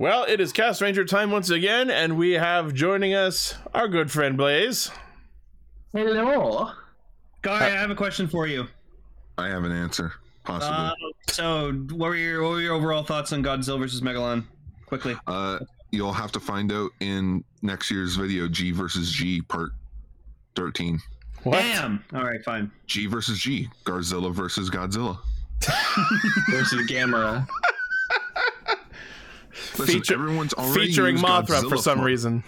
Well, it is Cast Ranger time once again, and we have joining us our good friend Blaze. Hello. Guy, I have a question for you. I have an answer, possibly. So, what were your overall thoughts on Godzilla vs. Megalon? Quickly. You'll have to find out in next year's video, G vs. G, part 13. What? Damn! Alright, fine. G vs. G, Garzilla vs. Godzilla. Versus Gamera. Listen, everyone's already featuring Mothra Godzilla for some reason.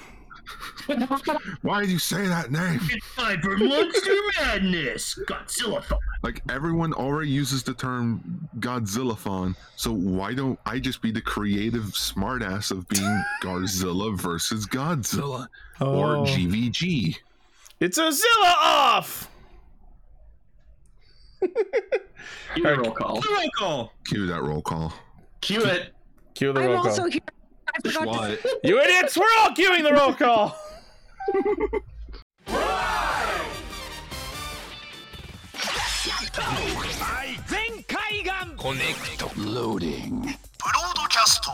Why did you say that name? It's time for Monster Madness. Godzilla-thon. Like, everyone already uses the term Godzilla-thon, so why don't I just be the creative smartass of being Garzilla versus Godzilla or GVG? It's a Zilla off. Cue the roll call. Cue that roll call. Cue it. Cue the roll call. I'm also here. I forgot to... You idiots! We're all queuing the roll call. Connect. Loading. Broadcast.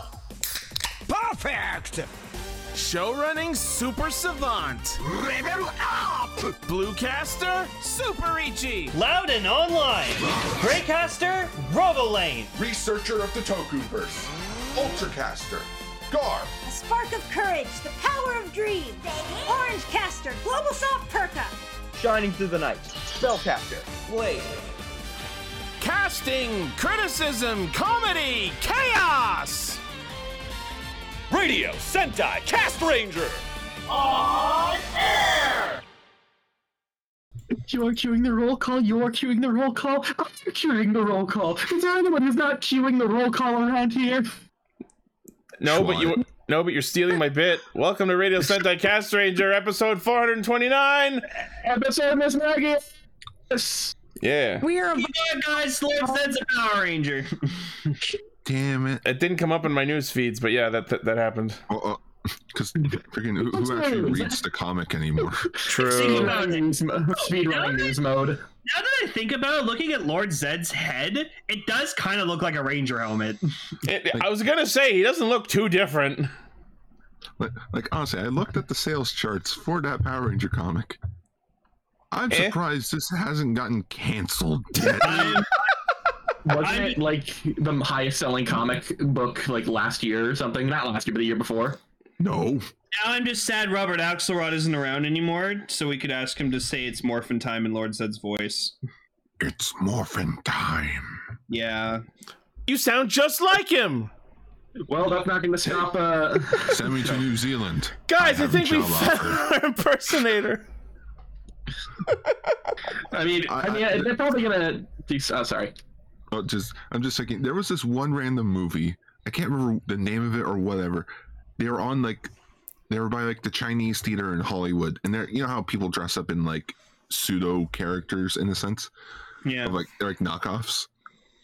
Perfect. Show running super savant. Level up. Bluecaster super Ichi. Loud and online. Greycaster Robolane. Researcher of the Tokuverse. Ultracaster. Gar. A spark of courage, the power of dreams. Orange Caster, Global Soft Perka. Shining through the night, Spellcaster, Blade. Casting, criticism, comedy, chaos. Radio Sentai Cast Ranger. On air. You are queuing the roll call. You are queuing the roll call. I'm queuing the roll call. Is there anyone who's not queuing the roll call around here? No, but you're stealing my bit. Welcome to Radio Sentai Cast Ranger, episode 429. Episode Miss Maggie. Yeah. We are a bad guy, Slave Sense of Power Ranger. Damn it! It didn't come up in my news feeds, but yeah, that happened. Because freaking who actually reads the comic anymore? True. Speedrunning news mode. Now that I think about it, looking at Lord Zed's head, it does kind of look like a ranger helmet. I was gonna say he doesn't look too different. Like honestly, I looked at the sales charts for that Power Ranger comic. I'm surprised this hasn't gotten canceled yet. Wasn't it like the highest selling comic book like last year or something? Not last year, but the year before. No. Now I'm just sad Robert Axelrod isn't around anymore, so we could ask him to say it's morphin' time in Lord Zed's voice. It's morphin' time. Yeah. You sound just like him! Well, that's not going to stop... Send me to New Zealand. Guys, I think we found our impersonator. I mean, they're probably going to... Oh, sorry. I'm just thinking, there was this one random movie. I can't remember the name of it or whatever. They were by like the Chinese theater in Hollywood, and you know how people dress up in like pseudo characters in a sense, yeah. They're like knockoffs.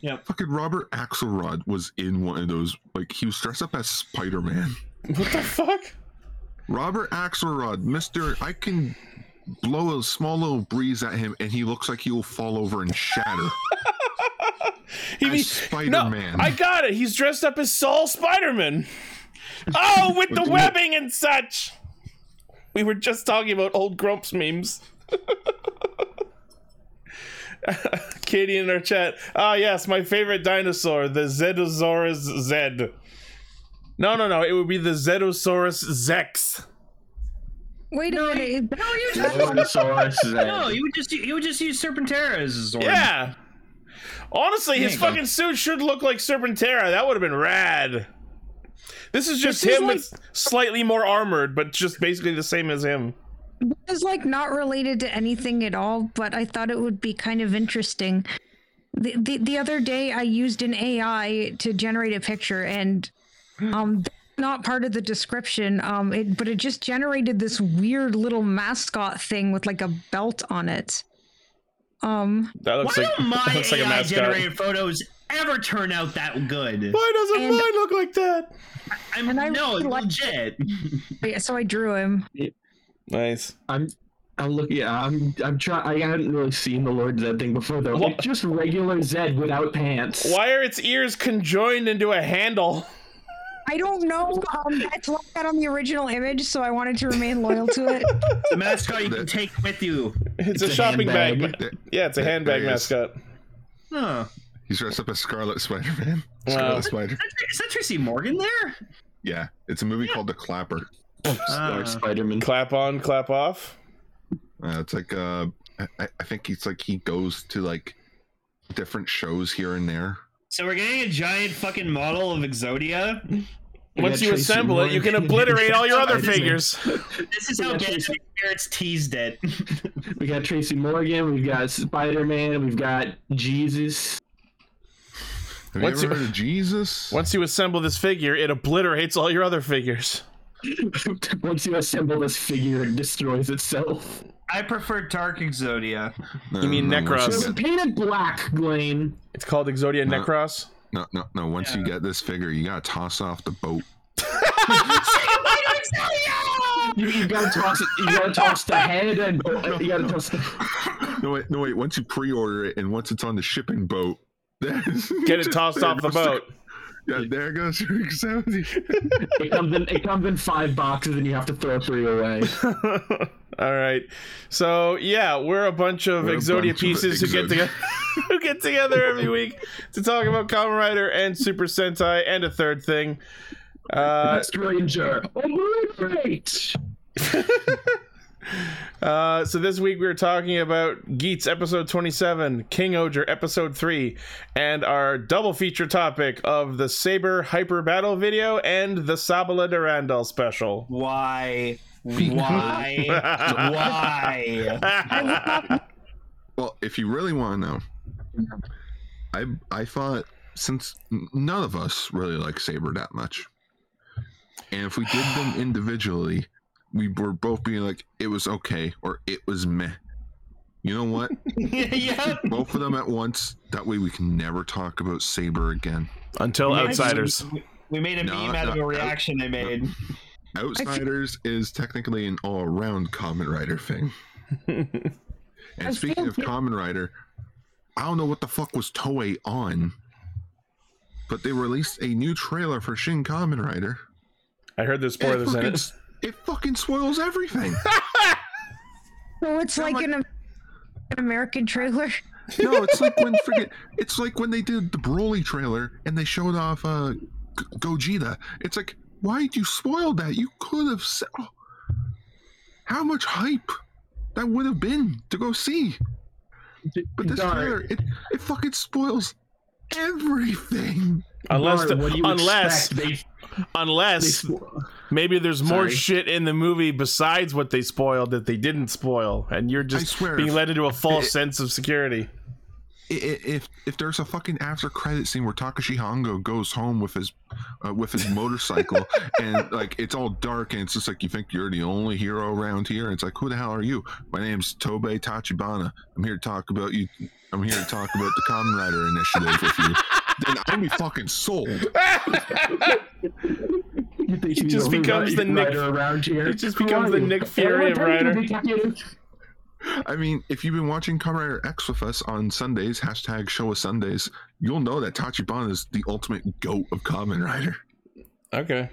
Yeah. Fucking Robert Axelrod was in one of those. Like he was dressed up as Spider-Man. What the fuck? Robert Axelrod, Mister, I can blow a small little breeze at him, and he looks like he will fall over and shatter. He's Spider-Man. No, I got it. He's dressed up as Saul Spider-Man. Oh, with the webbing and such. We were just talking about old Grumps memes. Katie in our chat. Ah, yes, my favorite dinosaur, the Zedosaurus Zed. No, it would be the Zedosaurus Zex. Wait a minute. How are you Zedosaurus Zed? No, you would just use Serpentera as a sword. Yeah. Honestly, his fucking suit should look like Serpentera. That would have been rad. This is just him with slightly more armored, but just basically the same as him. This is like not related to anything at all, but I thought it would be kind of interesting. The other day I used an AI to generate a picture, and that's not part of the description, but it just generated this weird little mascot thing with like a belt on it. That looks why like, don't my looks AI like generated photos ever turn out that good? Why doesn't mine look like that? It's legit. Yeah, so I drew him. Nice. I'm trying. I hadn't really seen the Lord Zed thing before though. Well, it's just regular Zed without pants. Why are its ears conjoined into a handle? I don't know. It's like that on the original image, so I wanted to remain loyal to it. The mascot you can take with you. It's a shopping handbag. Bag. Yeah, it's a handbag mascot. Huh. He's dressed up as Scarlet Spider-Man. Scarlet Spider. Is that Tracy Morgan there? Yeah, it's a movie called The Clapper. Scarlet Spider-Man. Clap on, clap off. It's like I think it's like he goes to like different shows here and there. So we're getting a giant fucking model of Exodia. Once you assemble it, you can obliterate all your other figures. This is how Garrett's teased it. We got Tracy Morgan, we've got Spider-Man, we've got Jesus. Have you ever heard of Jesus? Once you assemble this figure, it obliterates all your other figures. Once you assemble this figure, it destroys itself. I prefer dark Exodia. You mean Necros? It's painted black, Blaine. It's called Exodia Necros. No. Once you get this figure, you gotta toss off the boat. You gotta toss it. You gotta toss the head and you gotta toss. No wait. Once you pre-order it and once it's on the shipping boat, get it tossed off the boat. Yeah, there goes your Exodia. It comes in 5 boxes, and you have to throw 3 away. All right, so yeah, we're a bunch of Exodia pieces who get together every week to talk about Kamen Rider and Super Sentai and a third thing. Best Ranger. So this week we were talking about Geats episode 27, King Oger episode 3, and our double feature topic of the Saber Hyper Battle video and the Sabala Durandal special. Why? Well, if you really want to know, I thought, since none of us really like Saber that much, and if we did them individually, we were both being like, it was okay, or it was meh. You know what? Yeah. Both of them at once. That way we can never talk about Saber again. Until Outsiders. We made a meme out of a reaction I made. Outsiders is technically an all-around Kamen Rider thing. And speaking of Kamen Rider, I don't know what the fuck was Toei on, but they released a new trailer for Shin Kamen Rider. I heard there's spoilers in it. It fucking spoils everything. So it's an American trailer. No, it's like when they did the Broly trailer and they showed off Gogeta. It's like, why'd you spoil that? You could have said, how much hype that would have been to go see. But this trailer, it fucking spoils everything. Unless maybe there's more shit in the movie besides what they spoiled that they didn't spoil, and you're just being led into a false sense of security. If there's a fucking after credit scene where Takashi Hongo goes home with his motorcycle and like it's all dark and it's just like, you think you're the only hero around here, and it's like, who the hell are you? My name's Tobey Tachibana. I'm here to talk about the Kamen Rider Initiative with you. Then I'll be fucking sold. He just becomes the Nick around here. It just becomes the Nick Fury of Rider. I mean, if you've been watching Kamen Rider X with us on Sundays, hashtag Show Us Sundays, you'll know that Tachibana is the ultimate goat of Kamen Rider. Okay.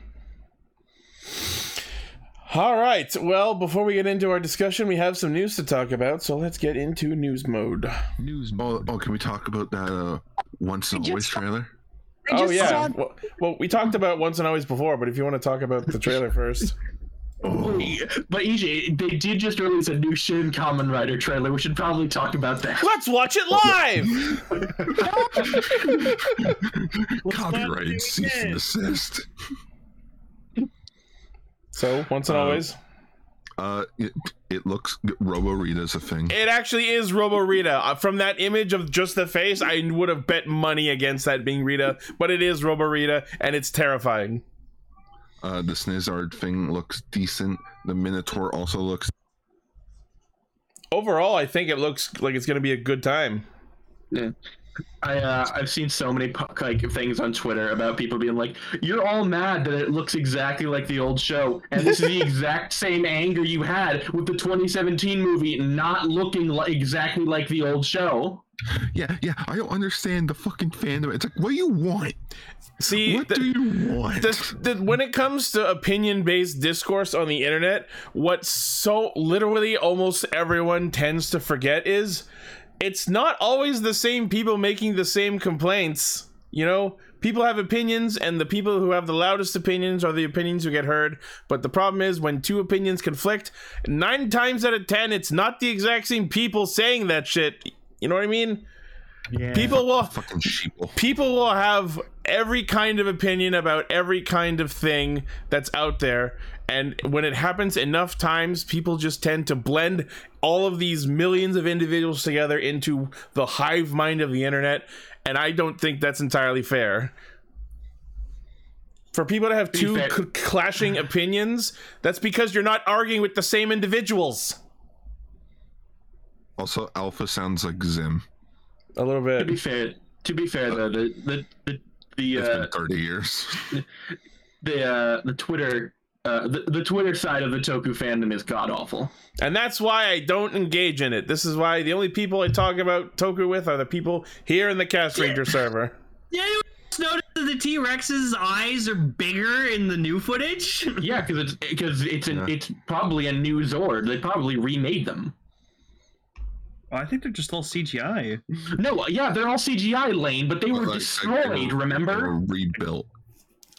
All right. Well, before we get into our discussion, we have some news to talk about, so let's get into news mode. News mode. Oh, can we talk about that Once and Always trailer? Oh, yeah. Well, we talked about Once and Always before, but if you want to talk about the trailer first. Oh. But EJ, they did just release a new Shin Kamen Rider trailer. We should probably talk about that. Let's watch it live! Copyright cease and desist. So, Once and Always? It looks... Robo Rita's a thing. It actually is Robo Rita. From that image of just the face, I would have bet money against that being Rita, but it is Robo Rita, and it's terrifying. The Snizzard thing looks decent. The Minotaur also looks... Overall, I think it looks like it's going to be a good time. Yeah. I've seen so many like things on Twitter about people being like, "You're all mad that it looks exactly like the old show, and this is the exact same anger you had with the 2017 movie not looking exactly like the old show." Yeah, I don't understand the fucking fandom. It's like, what do you want? See, what do you want? When it comes to opinion-based discourse on the internet, what so literally almost everyone tends to forget is it's not always the same people making the same complaints. You know, people have opinions, and the people who have the loudest opinions are the opinions who get heard. But the problem is when two opinions conflict, 9 times out of 10, it's not the exact same people saying that shit. You know what I mean? Yeah. People will have every kind of opinion about every kind of thing that's out there, and when it happens enough times, people just tend to blend all of these millions of individuals together into the hive mind of the internet, and I don't think that's entirely fair. For people to have two clashing opinions, that's because you're not arguing with the same individuals. Also, Alpha sounds like Zim. A little bit. To be fair, though, it's been 30 years. The Twitter side of the Toku fandom is god awful, and that's why I don't engage in it. This is why the only people I talk about Toku with are the people here in the Cast Ranger server. Yeah, you noticed that the T-Rex's eyes are bigger in the new footage. Yeah, because it's probably a new Zord. They probably remade them. I think they're just all CGI. No, yeah, they're all CGI, Lane, but they were destroyed, remember? They were rebuilt.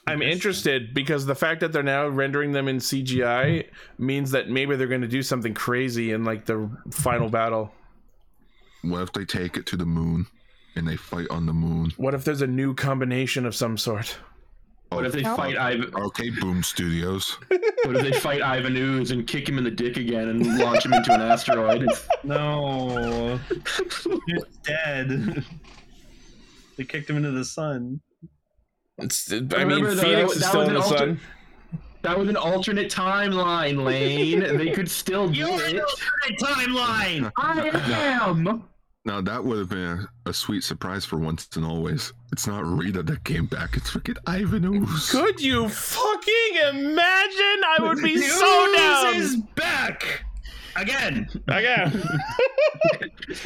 I'm interested because the fact that they're now rendering them in CGI means that maybe they're going to do something crazy in like the final battle. What if they take it to the moon and they fight on the moon? What if there's a new combination of some sort? What if they fight Ivan? Okay, Boom Studios. What if they fight Ivan Ooze and kick him in the dick again and launch him into an asteroid? No, he's dead. They kicked him into the sun. Phoenix is still in the sun. That was an alternate timeline, Lane. They could still do it. You're an alternate timeline. I am. Now that would have been a sweet surprise for once and always. It's not Rita that came back, it's freaking Ivan Ooze. Could you fucking imagine? I would be so down. Ooze is back! Again!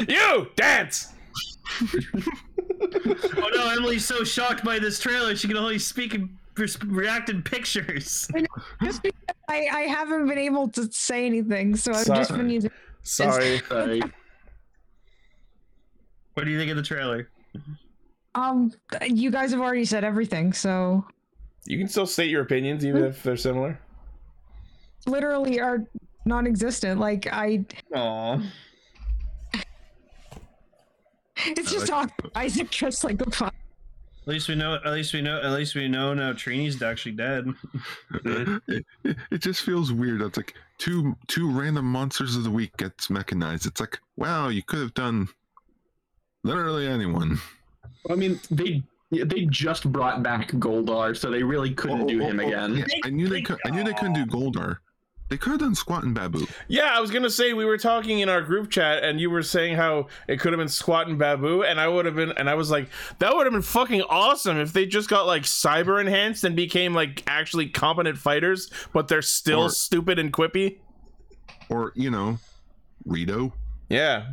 You! Dance! Oh no, Emily's so shocked by this trailer, she can only speak and react in pictures. Just because I haven't been able to say anything, so I've just been using... Sorry. What do you think of the trailer? You guys have already said everything, so... You can still state your opinions, even if they're similar. Literally are non-existent. Like, I... Aww. It's just awkward. Isaac just like the fuck. At least we know now Trini's actually dead. It just feels weird. It's like two random monsters of the week gets mechanized. It's like, wow, you could have done... Literally anyone. I mean, they just brought back Goldar, so they really couldn't do him again. Yeah. I knew they couldn't do Goldar. They could have done Squat and Babu. Yeah, I was gonna say we were talking in our group chat, and you were saying how it could have been Squat and Babu, and I was like, that would have been fucking awesome if they just got like cyber enhanced and became like actually competent fighters, but they're still stupid and quippy. Or Rito. Yeah.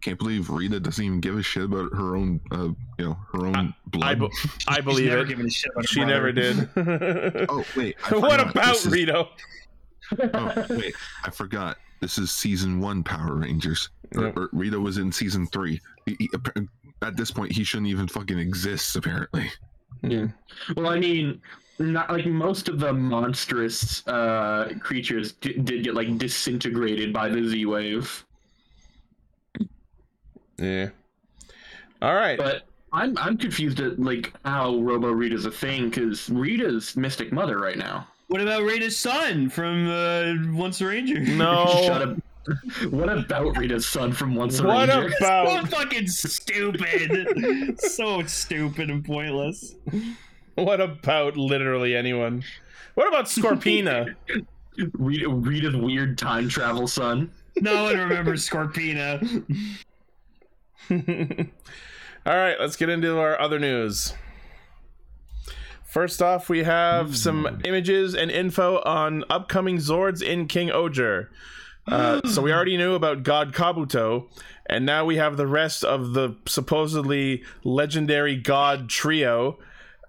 Can't believe Rita doesn't even give a shit about her own, blood. I believe it. Giving a shit about she never did. Oh wait, what about Rito? I forgot. This is season 1 Power Rangers. Nope. Rito was in season 3. He, at this point, he shouldn't even fucking exist. Apparently. Yeah. Well, I mean, not like most of the monstrous creatures did get like disintegrated by the Z wave. Yeah. All right. But I'm confused at like how Robo Rita's a thing because Rita's Mystic Mother right now. What about Rita's son from Once a Ranger? No. Shut up. What about Rita's son from Once a Ranger? What about? So fucking stupid. So stupid and pointless. What about literally anyone? What about Scorpina? Rita's weird time travel son. No one remembers Scorpina. All right, let's get into our other news. First off, we have some images and info on upcoming Zords in King Ohger. So we already knew about God Kabuto, and now we have the rest of the supposedly legendary God trio,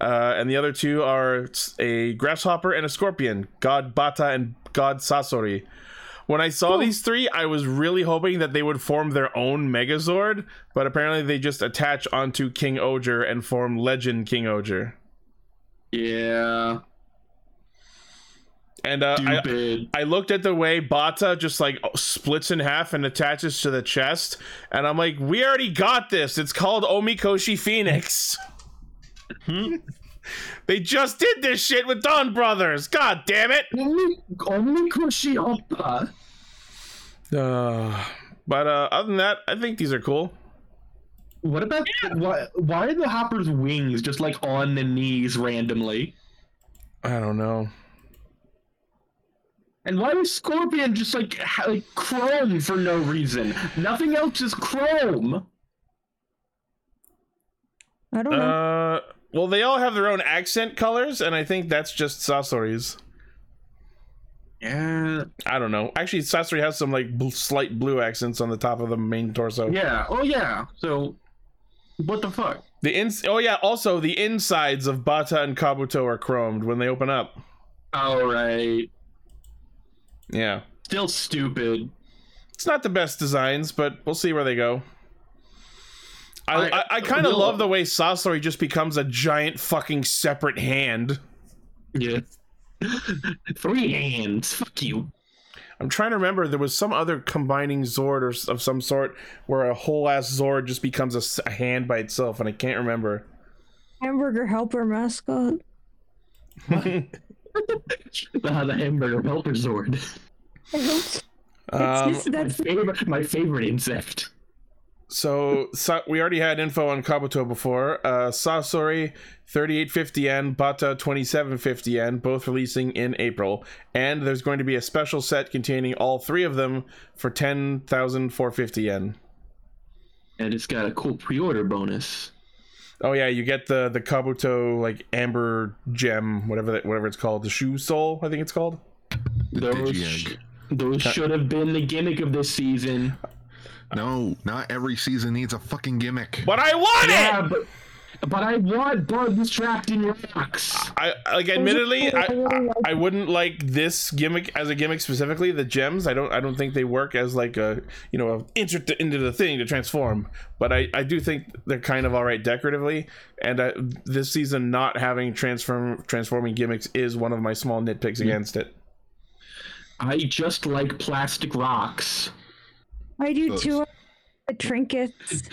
and the other two are a grasshopper and a scorpion, God Bata and God Sasori. When I saw these three, I was really hoping that they would form their own Megazord, but apparently they just attach onto King Ohger and form Legend King Ohger. Yeah. And I looked at the way Bata just like splits in half and attaches to the chest, and I'm like, we already got this. It's called Omikoshi Phoenix. They just did this shit with Dawn Brothers. God damn it. Omikoshi Oppa. But other than that, I think these are cool. What about why are the Hopper's wings just like on the knees randomly? I don't know. And why is Scorpion just like chrome for no reason? Nothing else is chrome. I don't know. Well, they all have their own accent colors, and I think that's just Sasori's. Yeah, I don't know. Actually, Sasori has some like slight blue accents on the top of the main torso. Yeah. Oh yeah. So, what the fuck? Also, the insides of Bata and Kabuto are chromed when they open up. All right. Yeah. Still stupid. It's not the best designs, but we'll see where they go. I kind of love the way Sasori just becomes a giant fucking separate hand. Yeah. 3 hands. Fuck you. I'm trying to remember. There was some other combining Zord or of some sort where a whole ass Zord just becomes a hand by itself, and I can't remember. Hamburger Helper mascot. The Hamburger Helper Zord. My favorite insect. So we already had info on Kabuto before. Sasori 3850 yen, Bata 2750 yen, both releasing in April. And there's going to be a special set containing all three of them for 10,450 yen. And it's got a cool pre-order bonus. Oh yeah, you get the Kabuto like amber gem, whatever it's called, the shoe sole, I think it's called. Those should have been the gimmick of this season. No, not every season needs a fucking gimmick. But I want it! But I want bugs trapped in rocks. I wouldn't like this gimmick as a gimmick specifically. The gems, I don't think they work as like a insert into the thing to transform. But I do think they're kind of all right decoratively. And this season, not having transforming gimmicks is one of my small nitpicks against it. I just like plastic rocks. I do too. The trinkets.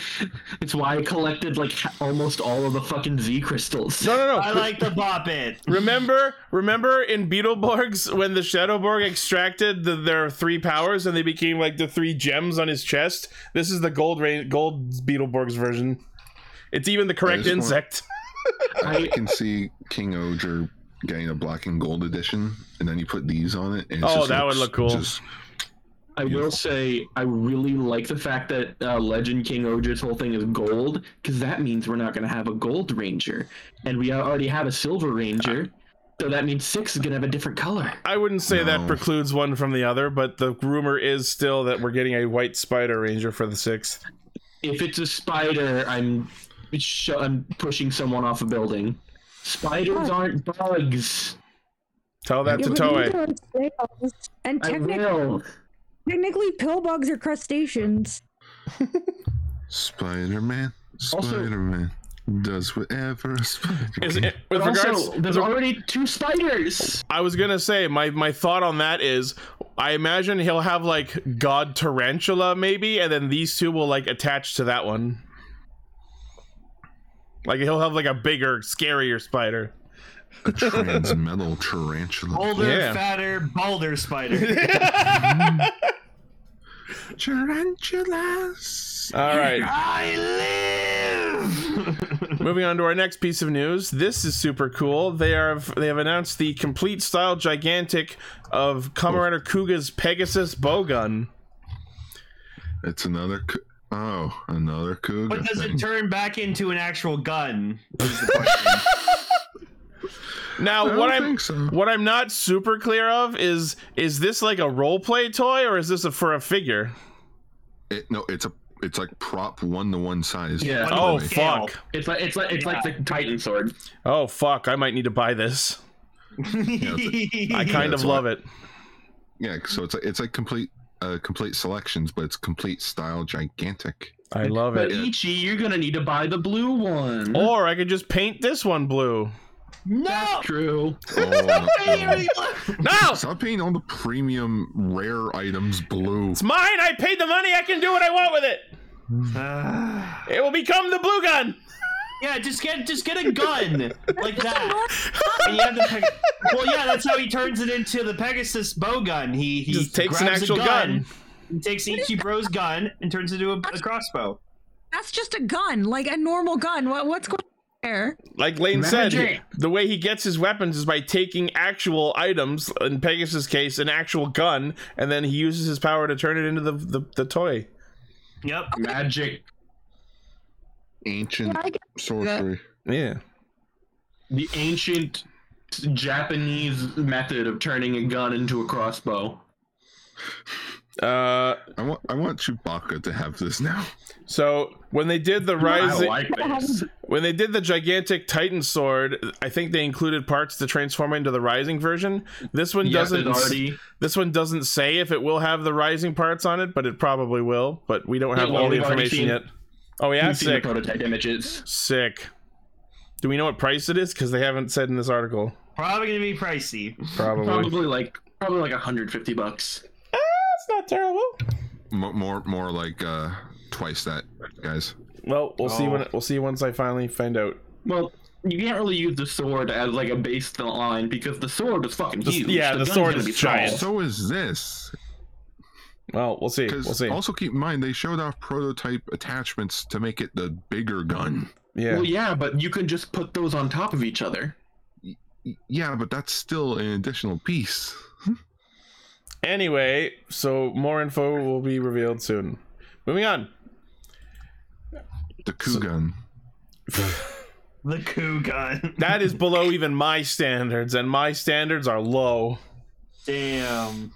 It's why I collected like almost all of the fucking Z crystals. No. I like the bop it. Remember in Beetleborgs when the Shadowborg extracted their 3 powers and they became like the 3 gems on his chest. This is the gold Beetleborgs version. It's even the correct insect. I can see King Ohger getting a black and gold edition, and then you put these on it. And that would look cool. I will say I really like the fact that Legend King Ohger's whole thing is gold, because that means we're not going to have a gold ranger, and we already have a silver ranger, so that means 6 is going to have a different color. I wouldn't say that precludes one from the other, but the rumor is still that we're getting a white spider ranger for the 6th. If it's a spider, I'm pushing someone off a building. Spiders aren't bugs. Tell that to Toei. And technically, I will. Technically, pill bugs are crustaceans. Spider-Man. Spider-Man does whatever a spider can. There's already 2 spiders. I was going to say, my thought on that is, I imagine he'll have, like, God Tarantula, maybe, and then these 2 will, like, attach to that one. Like, he'll have, like, a bigger, scarier spider. A transmetal tarantula. Fatter, balder spider. Tarantulas. All right. I live. Moving on to our next piece of news. This is super cool. They have announced the complete style gigantic of Kamen Rider Kuga's Pegasus Bowgun. It's another Oh, another cougar. But does it turn back into an actual gun? Is the question. Now, what I'm not super clear of is this like a role play toy or is this for a figure? No, it's like prop 1-to-1 size. Yeah. Oh fuck! It's like the Titan sword. Oh fuck! I might need to buy this. Yeah, I kind of love it. Yeah, so it's like complete selections, but it's complete style gigantic. I love it. But Ichi, you're gonna need to buy the blue one. Or I could just paint this one blue. No, that's true. Oh, no, stop painting all the premium rare items blue. It's mine. I paid the money. I can do what I want with it. It will become the blue gun. Yeah, just get a gun like that. And you have well, yeah, that's how he turns it into the Pegasus bow gun. He just takes an actual gun. He takes Ichiro's gun and turns it into a crossbow. That's just a gun, like a normal gun. What's going on there? Like Lane said, the way he gets his weapons is by taking actual items. In Pegasus' case, an actual gun, and then he uses his power to turn it into the toy. Yep, magic. Ancient sorcery. Yeah. The ancient Japanese method of turning a gun into a crossbow. I want Chewbacca to have this now. So when they did the rising, I like this. When they did the gigantic Titan sword, I think they included parts to transform into the rising version. This one doesn't. This one doesn't say if it will have the rising parts on it, but it probably will. But we don't have all the information yet. Oh yeah, sick. Prototype images. Sick. Do we know what price it is? Because they haven't said in this article. Probably gonna be pricey. Probably like $150. Ah, it's not terrible. More like twice that, guys. Well, we'll see once I finally find out. Well, you can't really use the sword as like a baseline because the sword is fucking huge. Yeah, the sword is giant. So is this. Well, we'll see. Also, keep in mind they showed off prototype attachments to make it the bigger gun. Yeah. Well, yeah, but you can just put those on top of each other. Yeah, but that's still an additional piece. Anyway, so more info will be revealed soon. Moving on. The Kugan. The Kugan. That is below even my standards, and my standards are low. Damn.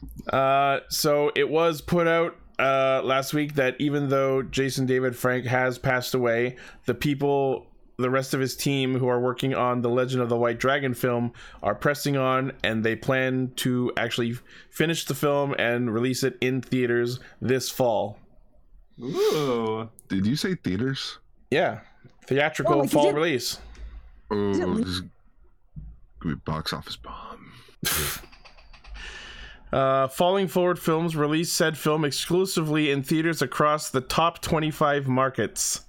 So it was put out last week that even though Jason David Frank has passed away, the rest of his team who are working on the Legend of the White Dragon film are pressing on, and they plan to actually finish the film and release it in theaters this fall. Ooh. Did you say theaters? Yeah. Theatrical fall release. Oh, this is gonna be box office bomb. Falling Forward Films released said film exclusively in theaters across the top 25 markets,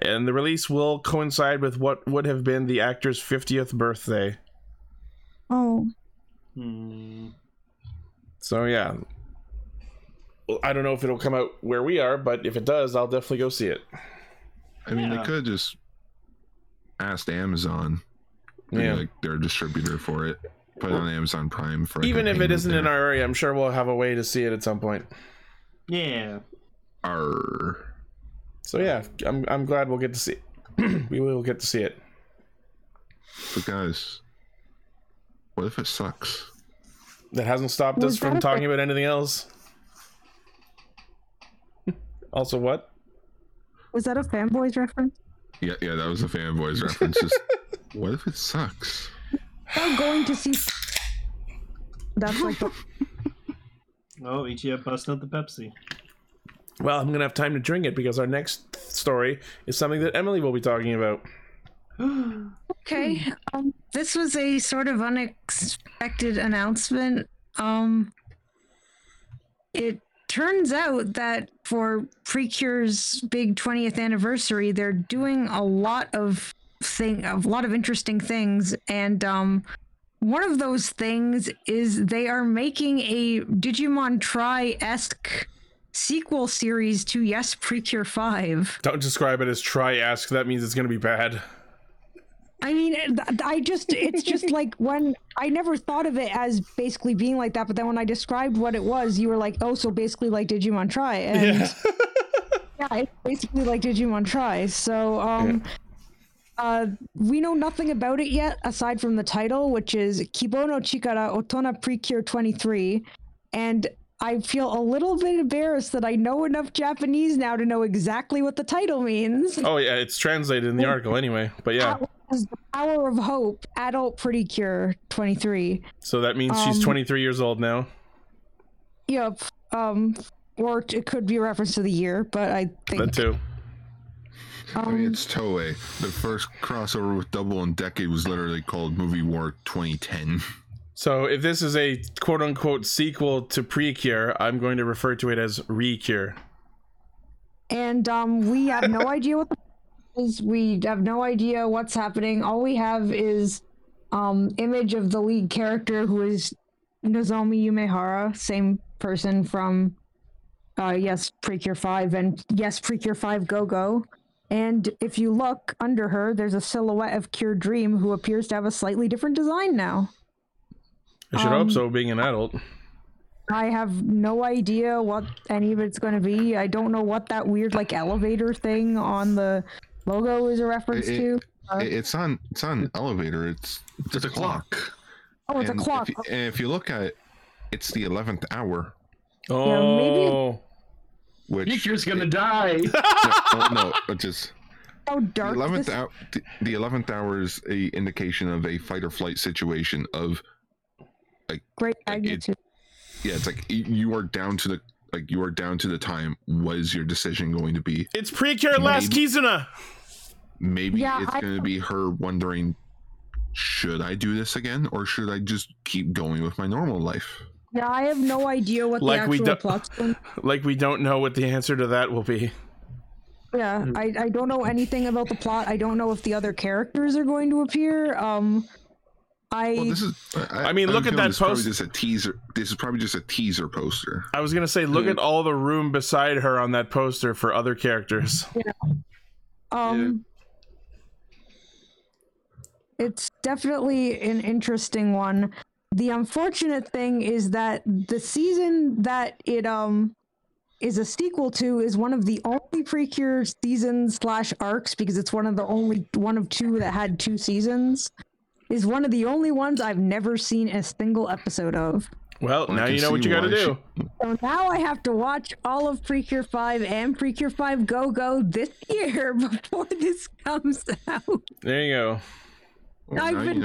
and the release will coincide with what would have been the actor's 50th birthday. Oh. So yeah, well, I don't know if it'll come out where we are, but if it does, I'll definitely go see it. I mean, they could just ask Amazon, like their distributor for it. Put it on Amazon Prime for even if it isn't in our area. I'm sure we'll have a way to see it at some point. Yeah. So yeah, I'm glad we'll get to see it. We will get to see it. But guys, what if it sucks? That hasn't stopped us from talking about anything else. Also, what was that, a Fanboys reference? Yeah, that was a Fanboys reference. Just, what if it sucks? About going to see. That's like. Oh, ETF busted out the Pepsi. Well, I'm gonna have time to drink it because our next story is something that Emily will be talking about. Okay, this was a sort of unexpected announcement. It turns out that for Precure's big 20th anniversary, they're doing a lot of interesting things, and one of those things is they are making a Digimon Tri-esque sequel series to Precure 5. Don't describe it as Tri-esque, that means it's going to be bad. I mean, it's just like, when I never thought of it as basically being like that, but then when I described what it was, you were like, oh, so basically like Digimon Tri, and Yeah, it's basically like Digimon Try. So, we know nothing about it yet, aside from the title, which is Kibo no Chikara Otona Precure 23. And I feel a little bit embarrassed that I know enough Japanese now to know exactly what the title means. Oh, yeah, it's translated in the article anyway, but yeah. The Power of Hope, Adult Precure 23. So that means she's 23 years old now? Yep. Or it could be a reference to the year, but I think... That too. I mean, it's Toei. The first crossover with Double and Decade was literally called Movie War 2010. So if this is a quote-unquote sequel to Precure, I'm going to refer to it as Recure. And we have no idea what the is. We have no idea what's happening. All we have is image of the lead character, who is Nozomi Yumehara, same person from yes, Precure 5 and yes, Precure 5 Go-Go. And if you look under her, there's a silhouette of Cure Dream, who appears to have a slightly different design now. I should hope so, being an adult. I have no idea what any of it's going to be. I don't know what that weird like elevator thing on the logo is a reference to. It's on elevator. It's a clock. Oh, it's a clock. If you look at it, it's the 11th hour. Oh. Yeah, maybe. Future's gonna die. No, just how dark. The 11th hour is a indication of a fight or flight situation of like great magnitude. It's like you are down to the time. What is your decision going to be? It's Precure Last Kizuna. Maybe it's gonna be her wondering, should I do this again or should I just keep going with my normal life? Yeah, I have no idea what the actual plot's going to be. Like, we don't know what the answer to that will be. Yeah, I don't know anything about the plot. I don't know if the other characters are going to appear. I mean, look at that poster. This is probably just a teaser poster. I was going to say, look at all the room beside her on that poster for other characters. Yeah. It's definitely an interesting one. The unfortunate thing is that the season that it is a sequel to is one of the only Precure seasons / arcs, because it's one of two that had two seasons, is one of the only ones I've never seen a single episode of. Well, now you know what you gotta do. So now I have to watch all of Precure 5 and Precure 5 Go-Go this year before this comes out. There you go. Well, I've been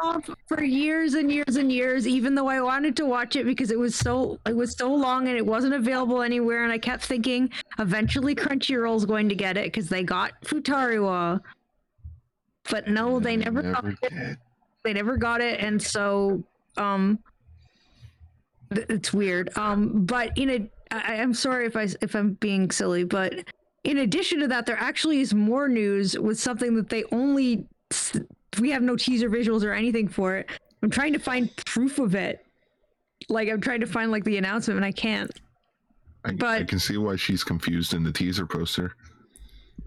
off for years and years and years, even though I wanted to watch it because it was so long and it wasn't available anywhere, and I kept thinking eventually Crunchyroll's going to get it because they got Futariwa, but no, they never got it. They never got it, and so it's weird. But I'm sorry if I'm being silly, but in addition to that, there actually is more news with something that they only. We have no teaser visuals or anything for it. I'm trying to find proof of it. Like, I'm trying to find like the announcement, and I can't. But I can see why she's confused in the teaser poster.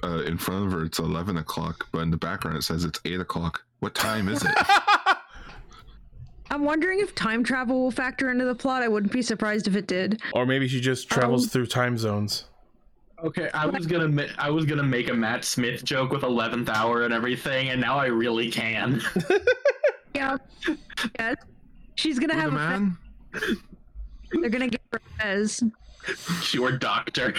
In front of her, it's 11 o'clock, but in the background, it says it's 8 o'clock. What time is it? I'm wondering if time travel will factor into the plot. I wouldn't be surprised if it did. Or maybe she just travels through time zones. Okay, I was gonna make a Matt Smith joke with 11th hour and everything, and now I really can. Yeah, yes. She's gonna have a man. They're gonna get her as your doctor.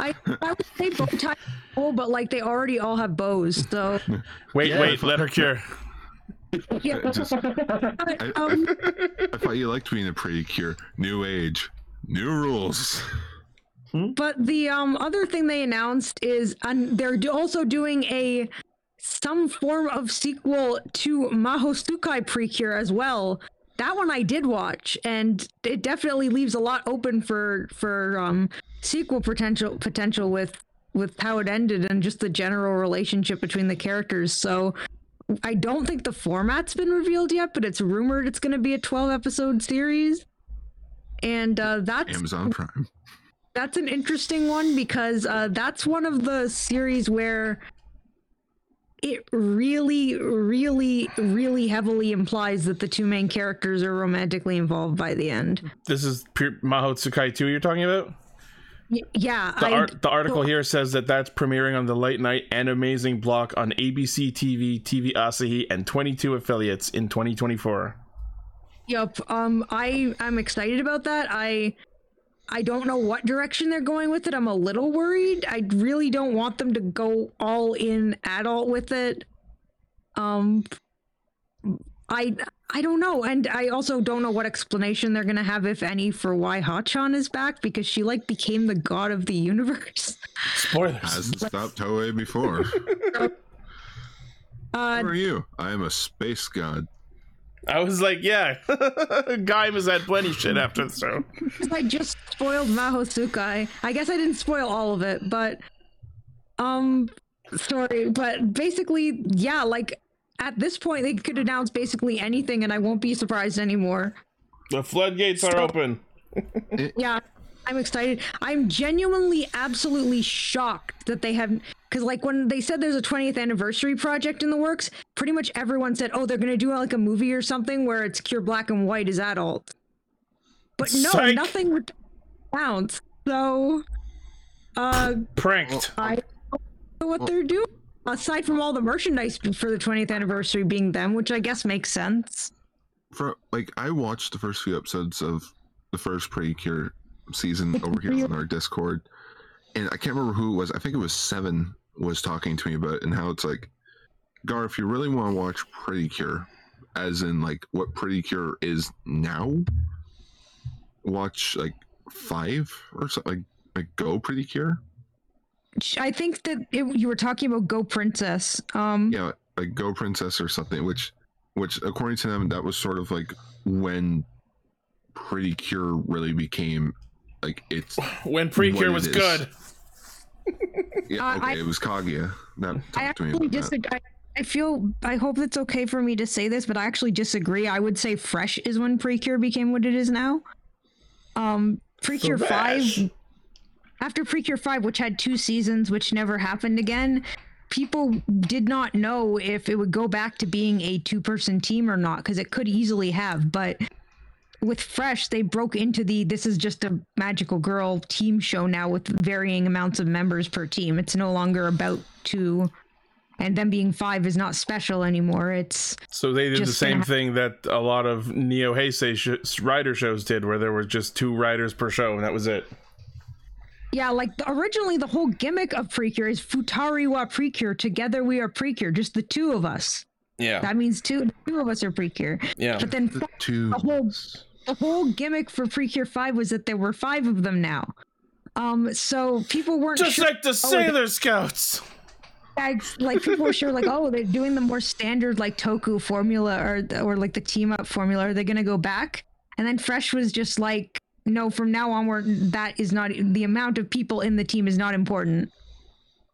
I would say bow tie, but like they already all have bows, so. Wait, let her cure. Yeah. I thought you liked being a Precure. New age, new rules. But the other thing they announced is they're also doing some form of sequel to Mahoutsukai Precure as well. That one I did watch, and it definitely leaves a lot open for sequel potential with how it ended and just the general relationship between the characters. So I don't think the format's been revealed yet, but it's rumored it's going to be a 12-episode series, and that's Amazon Prime. That's an interesting one because that's one of the series where it really, really, really heavily implies that the two main characters are romantically involved by the end. This is Mahoutsukai 2 you're talking about? Yeah. The article here says that's premiering on the late night and amazing block on ABC TV, TV Asahi, and 22 affiliates in 2024. Yep. I am excited about that. I don't know what direction they're going with it. I'm a little worried. I really don't want them to go all in adult with it. I don't know, and I also don't know what explanation they're gonna have, if any, for why Hachan is back, because she became the god of the universe. Spoilers. Hasn't stopped Toei before. Who are you? I am a space god. I was like, yeah, Gaim has had plenty of shit after the show. I just spoiled Mahosukai. I guess I didn't spoil all of it, but sorry, but basically, yeah, at this point, they could announce basically anything, and I won't be surprised anymore. The floodgates are open. Yeah, I'm excited. I'm genuinely, absolutely shocked that they have... Because, when they said there's a 20th anniversary project in the works, pretty much everyone said, oh, they're going to do, a movie or something where it's Cure Black and White is adult. But no, nothing would bounce. So... pranked. I don't know what they're doing. Aside from all the merchandise for the 20th anniversary being them, which I guess makes sense. I watched the first few episodes of the first Pre-Cure season over here on our Discord, and I can't remember who it was. I think it was Seven was talking to me about it, and how it's Gar, if you really want to watch Pre-Cure, as in what Pre-Cure is now, watch 5 or something, go Pre-Cure. I think that you were talking about Go Princess. Yeah, Go Princess or something, which according to them, that was sort of when Pre-Cure really became when Pre-Cure was good. Yeah, okay, it was Kaguya. I hope it's okay for me to say this, but I actually disagree. I would say Fresh is when Pre-Cure became what it is now. Pre-Cure 5. After Pre-Cure 5, which had 2 seasons, which never happened again, people did not know if it would go back to being a 2-person team or not, because it could easily have. But with Fresh, they broke into this is just a magical girl team show now with varying amounts of members per team. It's no longer about 2, and them being 5 is not special anymore. So they did the same thing that a lot of Neo Heisei writer shows did, where there were just 2 writers per show, and that was it. Yeah, originally the whole gimmick of Pre-Cure is Futari wa Pre-Cure, together we are Pre-Cure, just the 2 of us. Yeah. That means two of us are Pre-Cure. Yeah. But then the whole gimmick for Pre-Cure 5 was that there were 5 of them now. So people weren't just sure, the Sailor Scouts. People were sure they're doing the more standard Toku formula or the team up formula. Are they going to go back? And then Fresh was just no, from now onward, that is not the amount of people in the team is not important.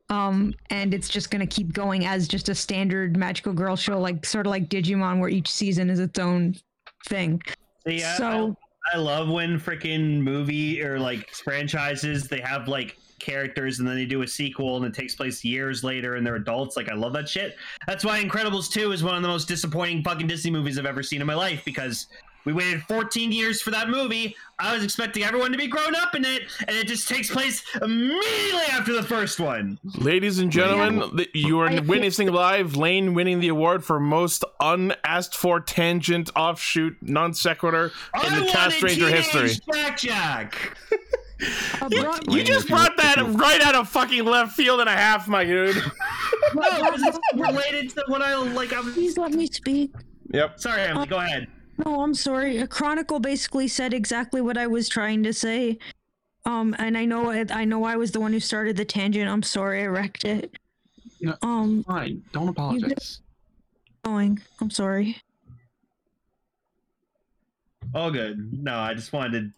And it's just going to keep going as just a standard magical girl show, sort of like Digimon, where each season is its own thing. Yeah, so I love when freaking movie or franchises, they have characters and then they do a sequel and it takes place years later and they're adults. I love that shit. That's why Incredibles 2 is one of the most disappointing fucking Disney movies I've ever seen in my life, because we waited 14 years for that movie. I was expecting everyone to be grown up in it, and it just takes place immediately after the first one. Ladies and gentlemen, you are witnessing live Lane winning the award for most unasked-for tangent offshoot non-sequitur in the Cast Ranger history. Blackjack. You just brought that right out of fucking left field and a half, my dude. No, it's related to what I like. Please let me speak. Yep. Sorry, Emily. Go ahead. No, I'm sorry. A Chronicle basically said exactly what I was trying to say. And I know I was the one who started the tangent. I'm sorry I wrecked it. No, fine. Don't apologize. I'm sorry. All good. No, I just wanted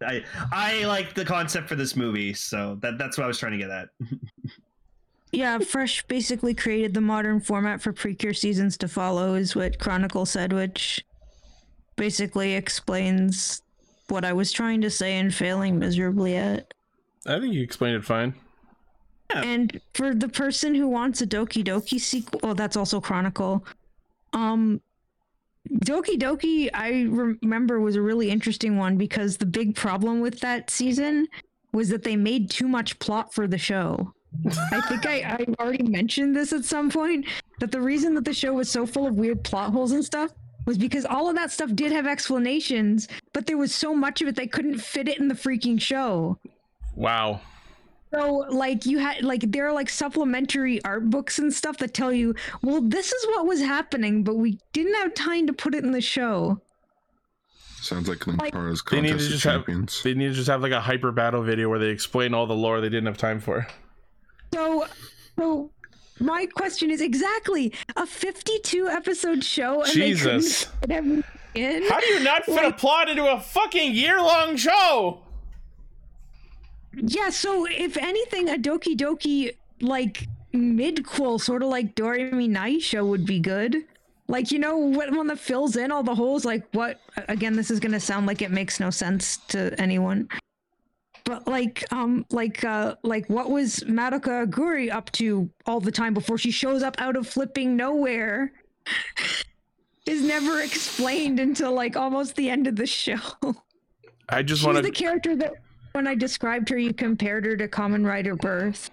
to... I like the concept for this movie, so that's what I was trying to get at. Yeah, Fresh basically created the modern format for Pre-Cure seasons to follow, is what Chronicle said, which... basically explains what I was trying to say and failing miserably at. I think you explained it fine. Yeah. And for the person who wants a Doki Doki sequel, that's also Chronicle. Doki Doki, I remember, was a really interesting one because the big problem with that season was that they made too much plot for the show. I think I already mentioned this at some point, that the reason that the show was so full of weird plot holes and stuff was because all of that stuff did have explanations, but there was so much of it they couldn't fit it in the freaking show. Wow. So, like, you had, like, there are, like, supplementary art books and stuff that tell you, well, this is what was happening, but we didn't have time to put it in the show. Sounds like Limpara's Contest of Champions. They need to just have, like, a hyper battle video where they explain all the lore they didn't have time for. So my question is, exactly, a 52-episode show, and Jesus, they couldn't fit everything in? How do you not fit a plot into a fucking year-long show? Yeah, so if anything, a Doki Doki, like, midquel, sort of like Doremi Naisha would be good. Like, you know, when that fills in all the holes, like, what? Again, this is going to sound like it makes no sense to anyone. But, like what was Madoka Aguri up to all the time before she shows up out of flipping nowhere is never explained until, like, almost the end of the show. I just want to... She's the character that... When I described her, you compared her to Kamen Rider Birth.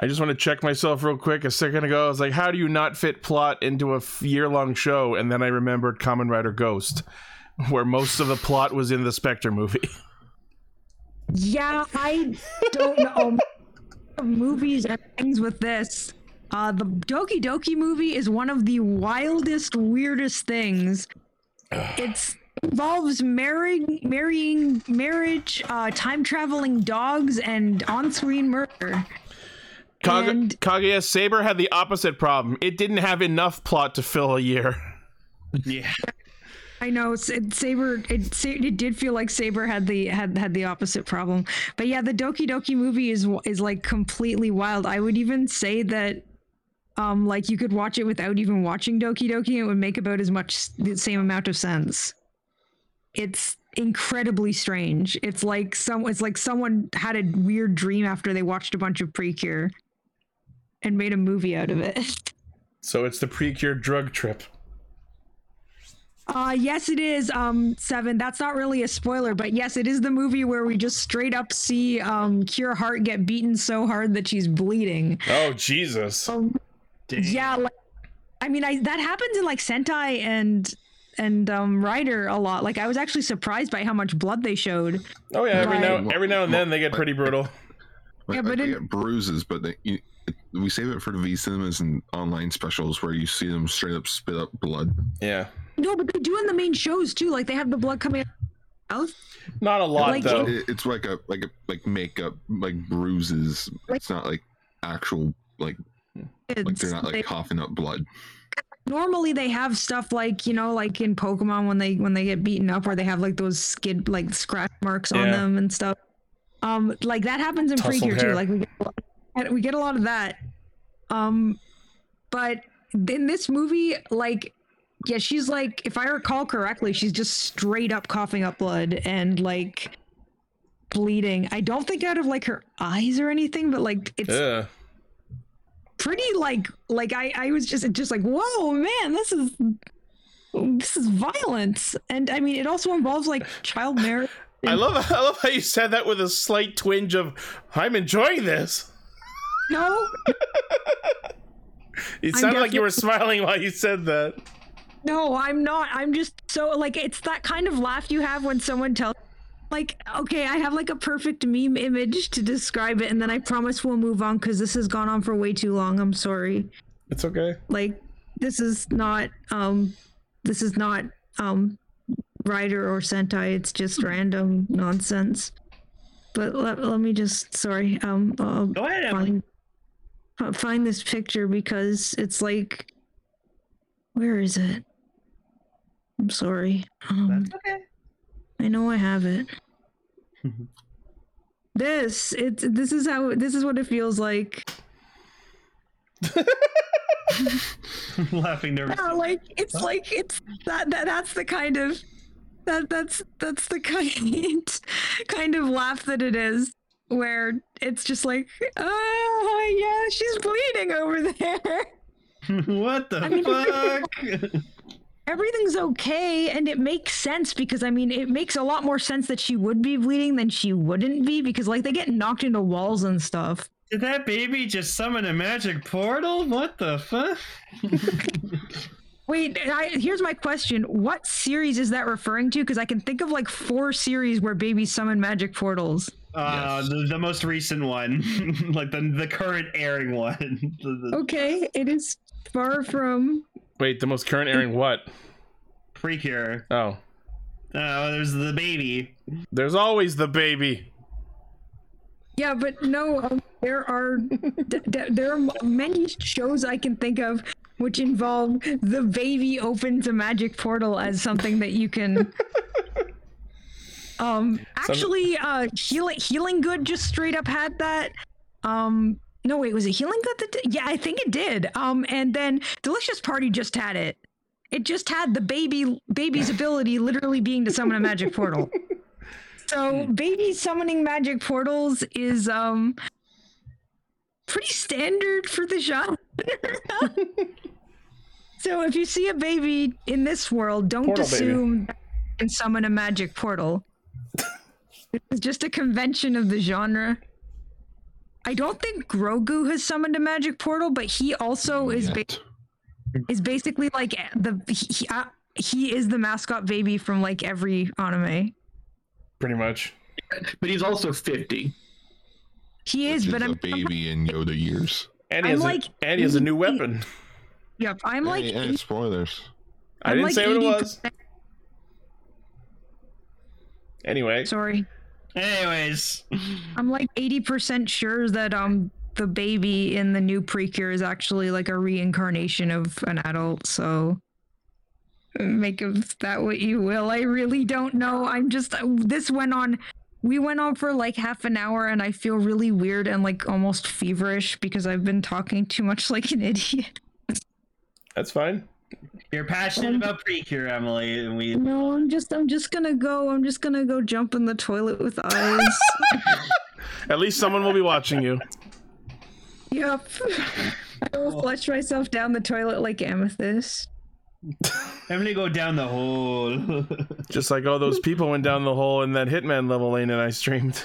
I just want to check myself real quick. A second ago, I was like, how do you not fit plot into a year-long show? And then I remembered Kamen Rider Ghost, where most of the plot was in the Spectre movie. Yeah, I don't know. Movies and things with this. The Doki Doki movie is one of the wildest, weirdest things. It's... involves marriage, time-traveling dogs, and on-screen murder. Kaguya Saber had the opposite problem. It didn't have enough plot to fill a year. Yeah. I know, it did feel like Saber had the opposite problem. But yeah, the Doki Doki movie is like completely wild. I would even say that like you could watch it without even watching Doki Doki and it would make about as much the same amount of sense. It's incredibly strange. It's like someone had a weird dream after they watched a bunch of Precure and made a movie out of it. So it's the Precure drug trip. Yes, it is. Seven. That's not really a spoiler, but yes, it is the movie where we just straight up see Cure Heart get beaten so hard that she's bleeding. Oh Jesus! Yeah, like, I mean, that happens in like Sentai and Ryder a lot. Like, I was actually surprised by how much blood they showed. Oh yeah, every now and then they get pretty brutal. Yeah, but they get bruises, but we save it for the V cinemas and online specials where you see them straight up spit up blood. Yeah. No, but they do in the main shows too. Like, they have the blood coming out. Not a lot, like, though. It's like makeup, like bruises. Like, it's not like actual like they're not like coughing up blood. Normally they have stuff like, you know, like in Pokemon when they get beaten up, where they have like those skid, like scratch marks on them and stuff. Like that happens in Precure too. Like we get a lot of that. But in this movie, like, yeah, she's like, if I recall correctly, she's just straight up coughing up blood and like bleeding. I don't think out of like her eyes or anything, but like it's. Yeah. Pretty like I was just like, whoa, man, this is violence. And I mean, it also involves like child marriage. I love how you said that with a slight twinge of I'm enjoying this. No. It sounded like you were smiling while you said that. No, I'm not. I'm just so like, it's that kind of laugh you have when someone tells, like, okay, I have like a perfect meme image to describe it, and then I promise we'll move on because this has gone on for way too long. I'm sorry. It's okay. Like, this is not Rider or Sentai. It's just random nonsense. But let me just go ahead, find this picture, because it's like, where is it? I'm sorry. That's okay. I know I have it. This is what it feels like. I'm laughing nervously. Yeah, like that's the kind of laugh that it is, where it's just like, oh yeah, she's bleeding over there. What the fuck? everything's okay, and it makes sense, because I mean it makes a lot more sense that she would be bleeding than she wouldn't be, because like they get knocked into walls and stuff. Did that baby just summon a magic portal? What the fuck? Wait, here's my question. What series is that referring to? Because I can think of like 4 series where babies summon magic portals. Yes. The most recent one, like the current airing one. Okay, it is far from... Wait, the most current airing what? Precure. Oh. Oh, there's the baby. There's always the baby. Yeah, but no, there are many shows I can think of which involve the baby opens a magic portal as something that you can... Actually, Healing Good just straight up had that. No, wait, was it Healing Good that did? Yeah, I think it did. And then Delicious Party just had it. It just had the baby's ability literally being to summon a magic portal. So babies summoning magic portals is pretty standard for the genre. So if you see a baby in this world, don't assume that you can summon a magic portal. It's just a convention of the genre. I don't think Grogu has summoned a magic portal, but he also is basically like he is the mascot baby from like every anime. Pretty much. But he's also 50. He is, but I'm a baby in Yoda years. And he has a new weapon. Yep, I'm like... Any spoilers. I didn't say what it was. Anyway. Sorry. Anyways. I'm like 80% sure that the baby in the new Precure is actually like a reincarnation of an adult, so... Make of that what you will. I really don't know. I'm just... We went on for like half an hour, and I feel really weird and like almost feverish because I've been talking too much like an idiot. That's fine. You're passionate about Precure, Emily, and we... No, I'm just gonna go jump in the toilet with eyes. At least someone will be watching you. Yep. I will flush myself down the toilet like Amethyst. I'm gonna go down the hole. Just like all those people went down the hole in that Hitman level lane and I streamed.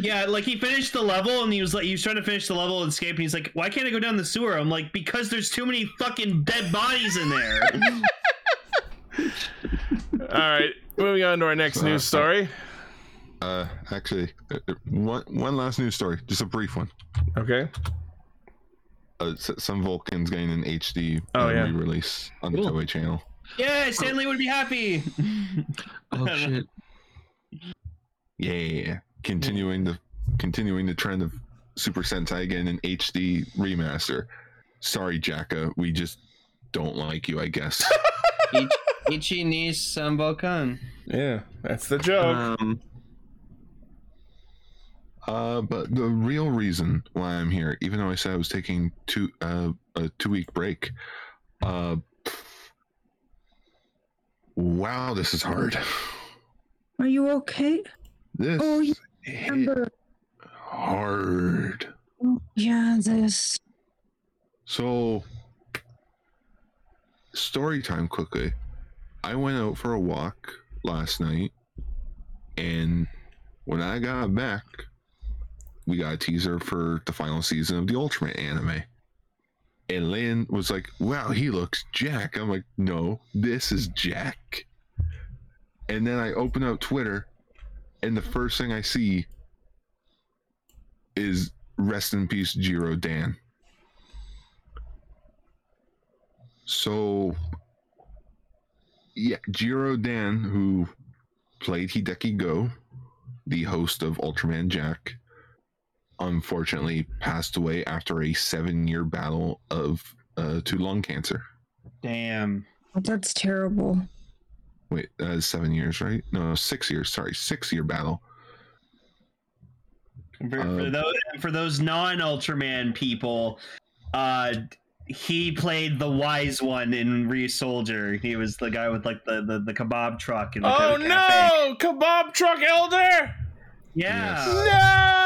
Yeah, like he finished the level and he was trying to finish the level and escape, and he's like, why can't I go down the sewer? I'm like, because there's too many fucking dead bodies in there. Alright, moving on to our next news story. Actually, one last news story, just a brief one. Okay. Some Vulcans getting an HD re-release on the Toei channel. Yeah, Stanley would be happy. Oh shit! Yeah, continuing the trend of Super Sentai getting an HD remaster. Sorry, Jaka, we just don't like you, I guess. Ichi ni san Vulcan. Yeah, that's the joke. But the real reason why I'm here, even though I said I was taking a 2-week break, wow, this is hard. Are you okay? This hit hard. Yeah, this. So, story time quickly. I went out for a walk last night, and when I got back, we got a teaser for the final season of the Ultimate anime. And Lynn was like, wow, he looks Jack. I'm like, no, this is Jack. And then I open up Twitter, and the first thing I see is rest in peace, Jiro Dan. So, yeah, Jiro Dan, who played Hideki Go, the host of Ultraman Jack, unfortunately passed away after a 7-year battle to lung cancer. Damn. That's terrible. Wait, 7 years, right? No, 6 years. Sorry, 6-year battle. For those non-Ultraman people, he played the wise one in Re-Soldier. He was the guy with like the kebab truck. Oh no! Kebab truck elder? Yeah. Yes. No!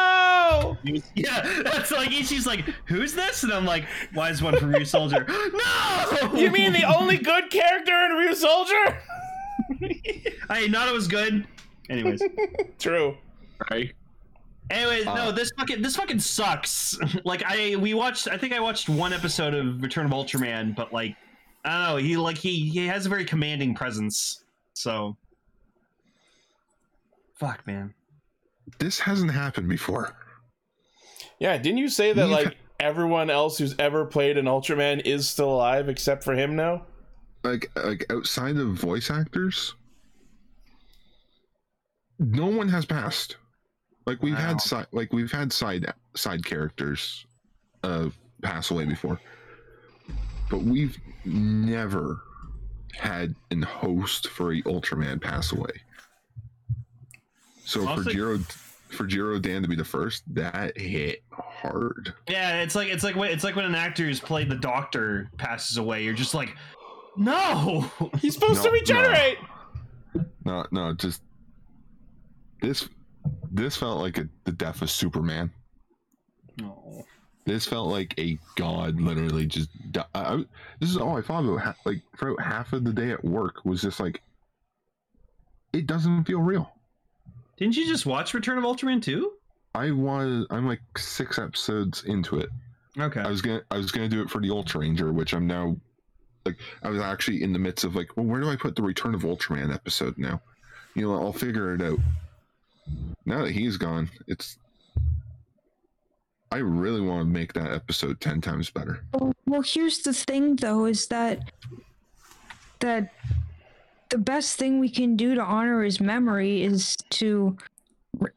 Yeah, that's like Ichi's like, who's this? And I'm like, why is one from Ryu Soldier? No! You mean the only good character in Ryu Soldier? I not it was good. Anyways. True. Right. Anyways, no, this fucking sucks. Like I think I watched one episode of Return of Ultraman, but like I don't know, he has a very commanding presence. So fuck, man. This hasn't happened before. Yeah, didn't you say that like everyone else who's ever played an Ultraman is still alive except for him now? Like outside of voice actors, no one has passed. Like we've had side characters pass away before, but we've never had an host for a Ultraman pass away. So also, for Jiro Dan to be the first, that hit hard. Yeah, it's like when an actor who's played the Doctor passes away. You're just like, no, he's supposed to regenerate. No, just this. This felt like the death of Superman. No. This felt like a god literally just died. This is all I thought about. Like throughout half of the day at work was just like, it doesn't feel real. Didn't you just watch Return of Ultraman 2? I'm like 6 episodes into it. Okay. I was gonna do it for the Ultra Ranger, which I'm now like I was actually in the midst of like, well, where do I put the Return of Ultraman episode now? You know, I'll figure it out. Now that he's gone, I really want to make that episode 10 times better. Well, here's the thing though, is that the best thing we can do to honor his memory is to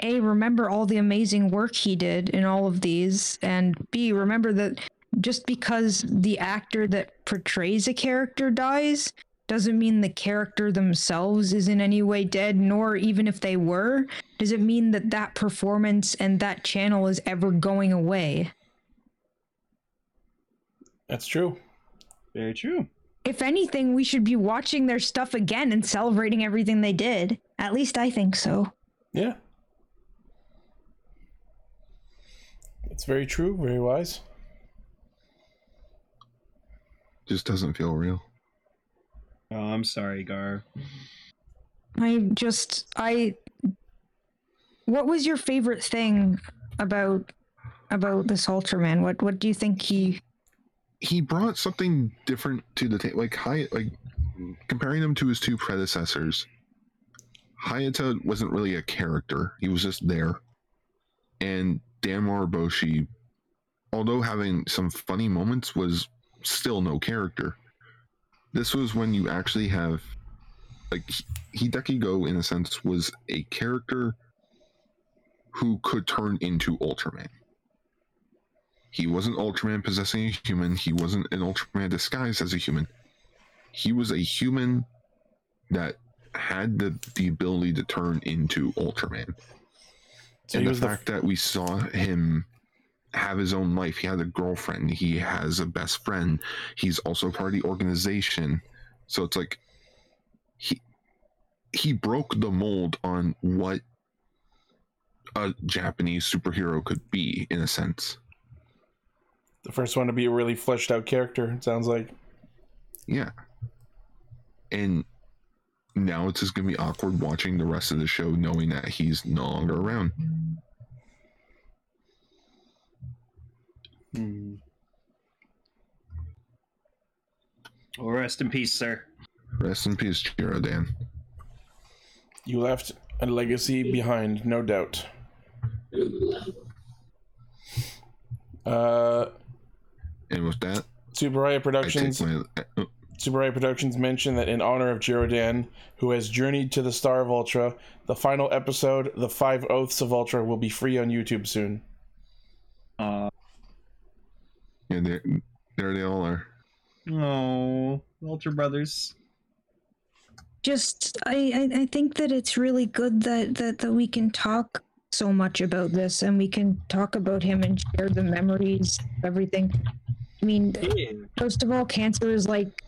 A, remember all the amazing work he did in all of these, and B, remember that just because the actor that portrays a character dies doesn't mean the character themselves is in any way dead, nor even if they were, does it mean that that performance and that channel is ever going away. That's true. Very true. If anything, we should be watching their stuff again and celebrating everything they did. At least I think so. Yeah. That's very true, very wise. Just doesn't feel real. Oh, I'm sorry, Gar. What was your favorite thing about this Ultraman? What do you think he brought something different to the table? Like comparing him to his two predecessors, Hayata wasn't really a character; he was just there. And Dan Moriboshi, although having some funny moments, was still no character. This was when you actually have, like, Hideki Go, in a sense, was a character who could turn into Ultraman. He wasn't Ultraman possessing a human. He wasn't an Ultraman disguised as a human. He was a human that had the ability to turn into Ultraman. So and the fact that we saw him have his own life. He has a girlfriend. He has a best friend. He's also part of the organization. So it's like he broke the mold on what a Japanese superhero could be, in a sense. The first one to be a really fleshed out character, it sounds like. Yeah. And now it's just going to be awkward watching the rest of the show knowing that he's no longer around. Hmm. Well, rest in peace, sir. Rest in peace, Jiro Dan. You left a legacy behind, no doubt. And with that, Tsuburaya Productions mentioned that in honor of Jiro Dan, who has journeyed to the Star of Ultra, the final episode, The Five Oaths of Ultra, will be free on YouTube soon. And there they all are. Oh, Ultra Brothers. Just, I think that it's really good that we can talk so much about this, and we can talk about him and share the memories, everything. I mean, first of all, cancer is like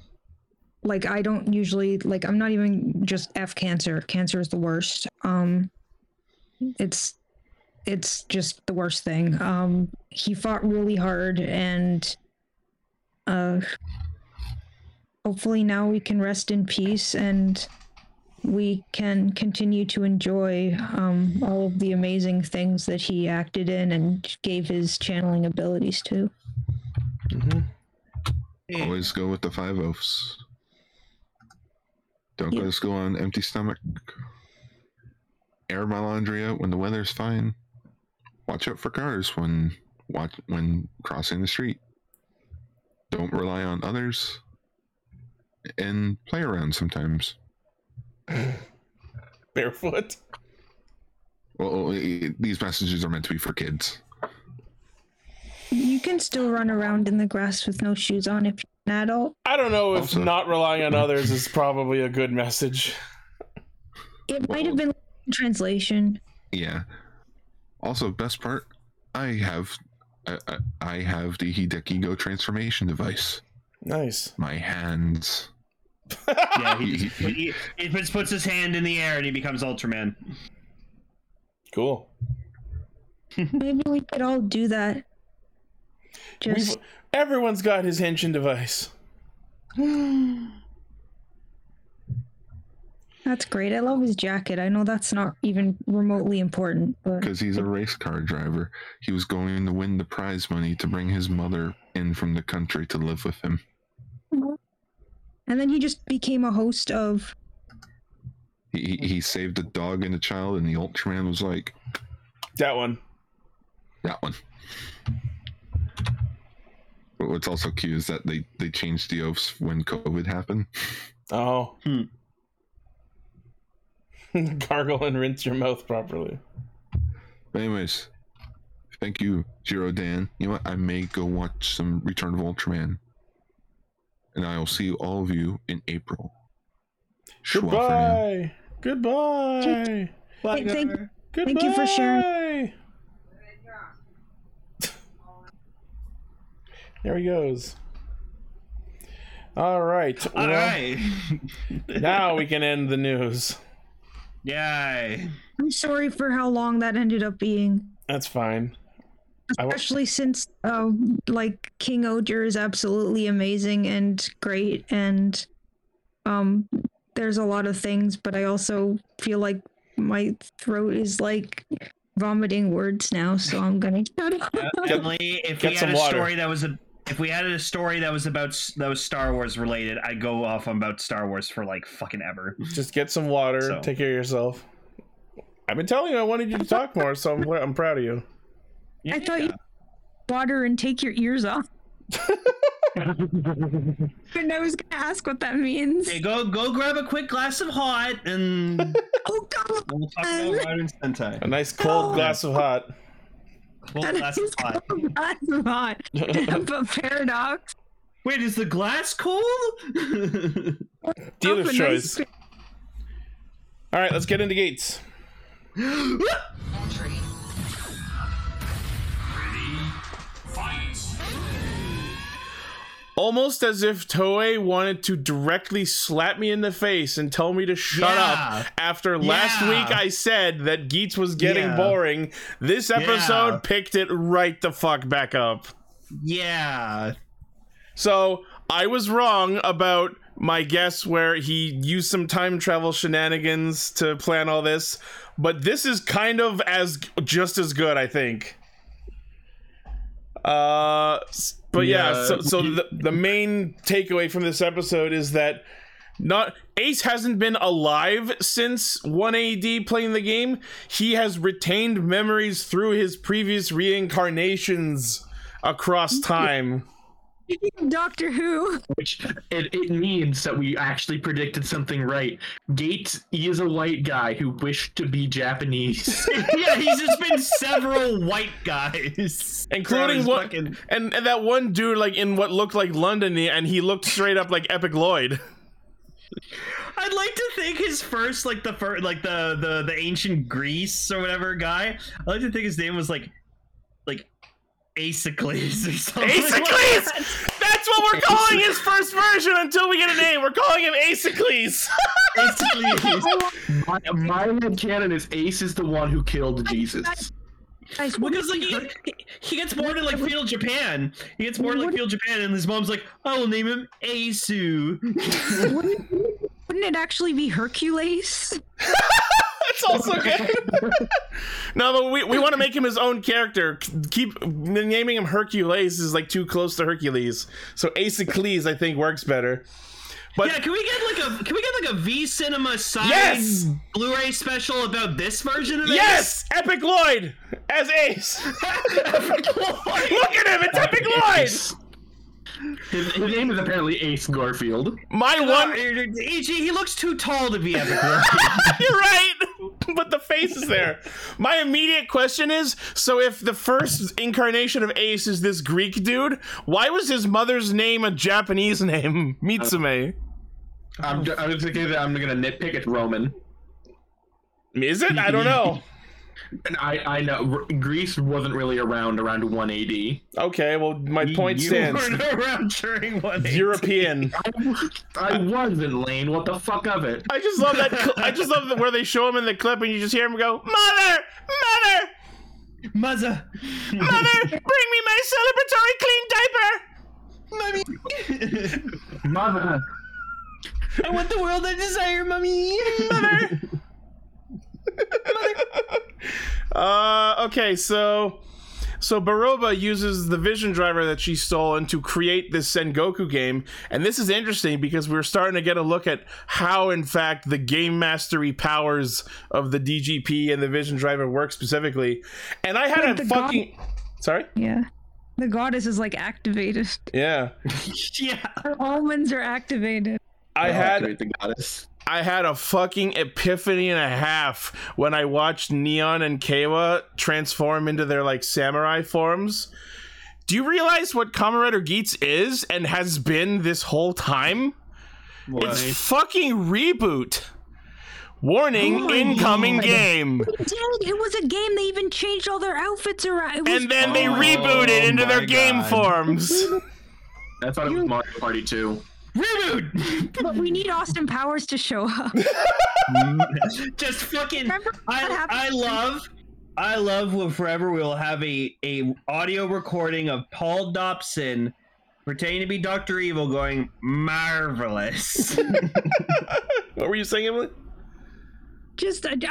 I don't usually, like, I'm not even just F cancer. Cancer is the worst. It's it's just the worst thing. He fought really hard, and hopefully now we can rest in peace and we can continue to enjoy all of the amazing things that he acted in and gave his channeling abilities to. Mm-hmm. Yeah. Always go with the five oaths. Don't go to school on an empty stomach. Air my laundry out when the weather's fine. Watch out for cars when crossing the street. Don't rely on others. And play around sometimes. Barefoot? Well, these messages are meant to be for kids. You can still run around in the grass with no shoes on if you're an adult. I don't know if also, not relying on others is probably a good message. It might have been translation. Yeah. Also, best part, I have the Hidekigo transformation device. Nice. My hands. Yeah, he puts his hand in the air and he becomes Ultraman. Cool. Maybe we could all do that. Everyone's got his Henshin device. That's great. I love his jacket. I know that's not even remotely important, but because he's a race car driver. He was going to win the prize money to bring his mother in from the country to live with him. And then he just became a host of... He saved a dog and a child, and the Ultraman was like... That one. But what's also cute is that they changed the oaths when COVID happened. Oh. Gargle and rinse your mouth properly. But anyways, thank you, Jirodan. You know what? I may go watch some Return of Ultraman. And I will see all of you in April. Goodbye. Goodbye. Goodbye. Thank you for sharing. There he goes. All right. All right. Now we can end the news. Yay. I'm sorry for how long that ended up being. That's fine. Especially since, King Oger is absolutely amazing and great, and there's a lot of things, but I also feel like my throat is, vomiting words now, so I'm gonna shut up. Definitely, if we added a story that was Star Wars related, I'd go off on about Star Wars for, fucking ever. Just get some water, Take care of yourself. I've been telling you I wanted you to talk more, so I'm proud of you. Yeah. I thought you water and take your ears off. And I was gonna ask what that means. Hey, go grab a quick glass of hot and oh god, we'll talk about Raiden Sentai. A nice cold glass of hot. Cold glass of hot. But Paradox. Wait, is the glass cold? Dealer's choice. Nice... All right, let's get into gates. Almost as if Toei wanted to directly slap me in the face and tell me to shut up after last week I said that Geats was getting boring. This episode picked it right the fuck back up. Yeah. So I was wrong about my guess where he used some time travel shenanigans to plan all this, but this is kind of just as good, I think. But so the main takeaway from this episode is that Ace hasn't been alive since 1AD playing the game. He has retained memories through his previous reincarnations across time. Doctor Who. Which it means that we actually predicted something right. Gates, he is a white guy who wished to be Japanese. Yeah, he's just been several white guys, including one fucking... and that one dude in what looked like London, and he looked straight up like Epic Lloyd. I'd like to think his first the ancient Greece or whatever guy. I'd like to think his name was like Asicles or something. Asicles! That's what we're calling his first version until we get a name. We're calling him Asicles. My headcanon is Ace is the one who killed Jesus. Guys, because like he gets born in like feudal Japan. He gets born in like feudal Japan, and his mom's like, "I will name him Asu." Wouldn't it actually be Hercules? That's also good. No, but we want to make him his own character. Keep naming him Hercules is like too close to Hercules. So Asocles, I think, works better. But yeah, can we get like a V Cinema side Blu-ray special about this version of it? Yes, Epic Lloyd as Ace. Epic Lloyd. Look at him, it's Epic Lloyd. His name is apparently Ace Garfield. He looks too tall to be Epic Lloyd. You're right, but the face is there. My immediate question is: so if the first incarnation of Ace is this Greek dude, why was his mother's name a Japanese name, Mitsume? I'm just thinking that I'm gonna nitpick. It's Roman. Is it? I don't know. And I know Greece wasn't really around 180. Okay, well my point stands. You weren't around during 180. European. I wasn't, Lane. What the fuck of it? I just love that. I just love where they show him in the clip and you just hear him go, "Mother, bring me my celebratory clean diaper, Mommy, Mother." I want the world I desire, Mommy, Mother. Okay, so Baroba uses the vision driver that she stole to create this Sengoku game, and this is interesting because we're starting to get a look at how, in fact, the game mastery powers of the DGP and the vision driver work specifically. And I had Sorry? Yeah. The goddess is like activated. Yeah. Yeah. Her almonds are activated. Activate the goddess. I had a fucking epiphany and a half when I watched Neon and Keiwa transform into their like samurai forms. Do you realize what Kamen Rider Geats is and has been this whole time? What? It's fucking Reboot. Warning, incoming game. It was a game. They even changed all their outfits around. And then they rebooted into their game forms. I thought it was Mario Party 2. Reboot! But we need Austin Powers to show up. Just fucking... I love Forever We'll have a audio recording of Paul Dobson pretending to be Dr. Evil going, "Marvelous." What were you saying, Emily?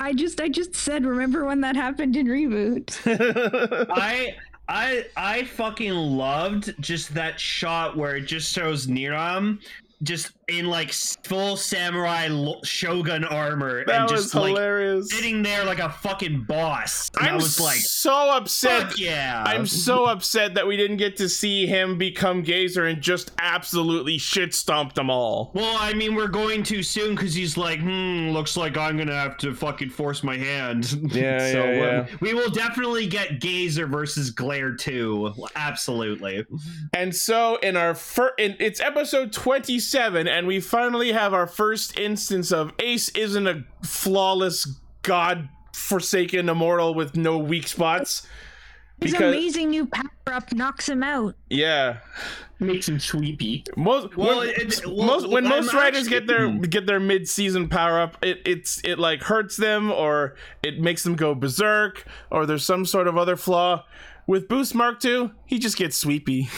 I just said, remember when that happened in Reboot? I fucking loved just that shot where it just shows Niram just in like full samurai shogun armor that and just hilarious. Like sitting there like a fucking boss. And I was like, so upset. Yeah, I'm so upset that we didn't get to see him become Gazer and just absolutely shit stomped them all. Well, I mean, we're going to soon because he's like, looks like I'm gonna have to fucking force my hand. Yeah, so yeah. We will definitely get Gazer versus Glare 2, absolutely. And so in our it's episode 27. And we finally have our first instance of Ace isn't a flawless, god-forsaken immortal with no weak spots. His amazing new power-up knocks him out. Yeah, makes him sleepy. When most writers get their mid-season power-up, it like hurts them, or it makes them go berserk, or there's some sort of other flaw. With Boost Mark II, he just gets sleepy.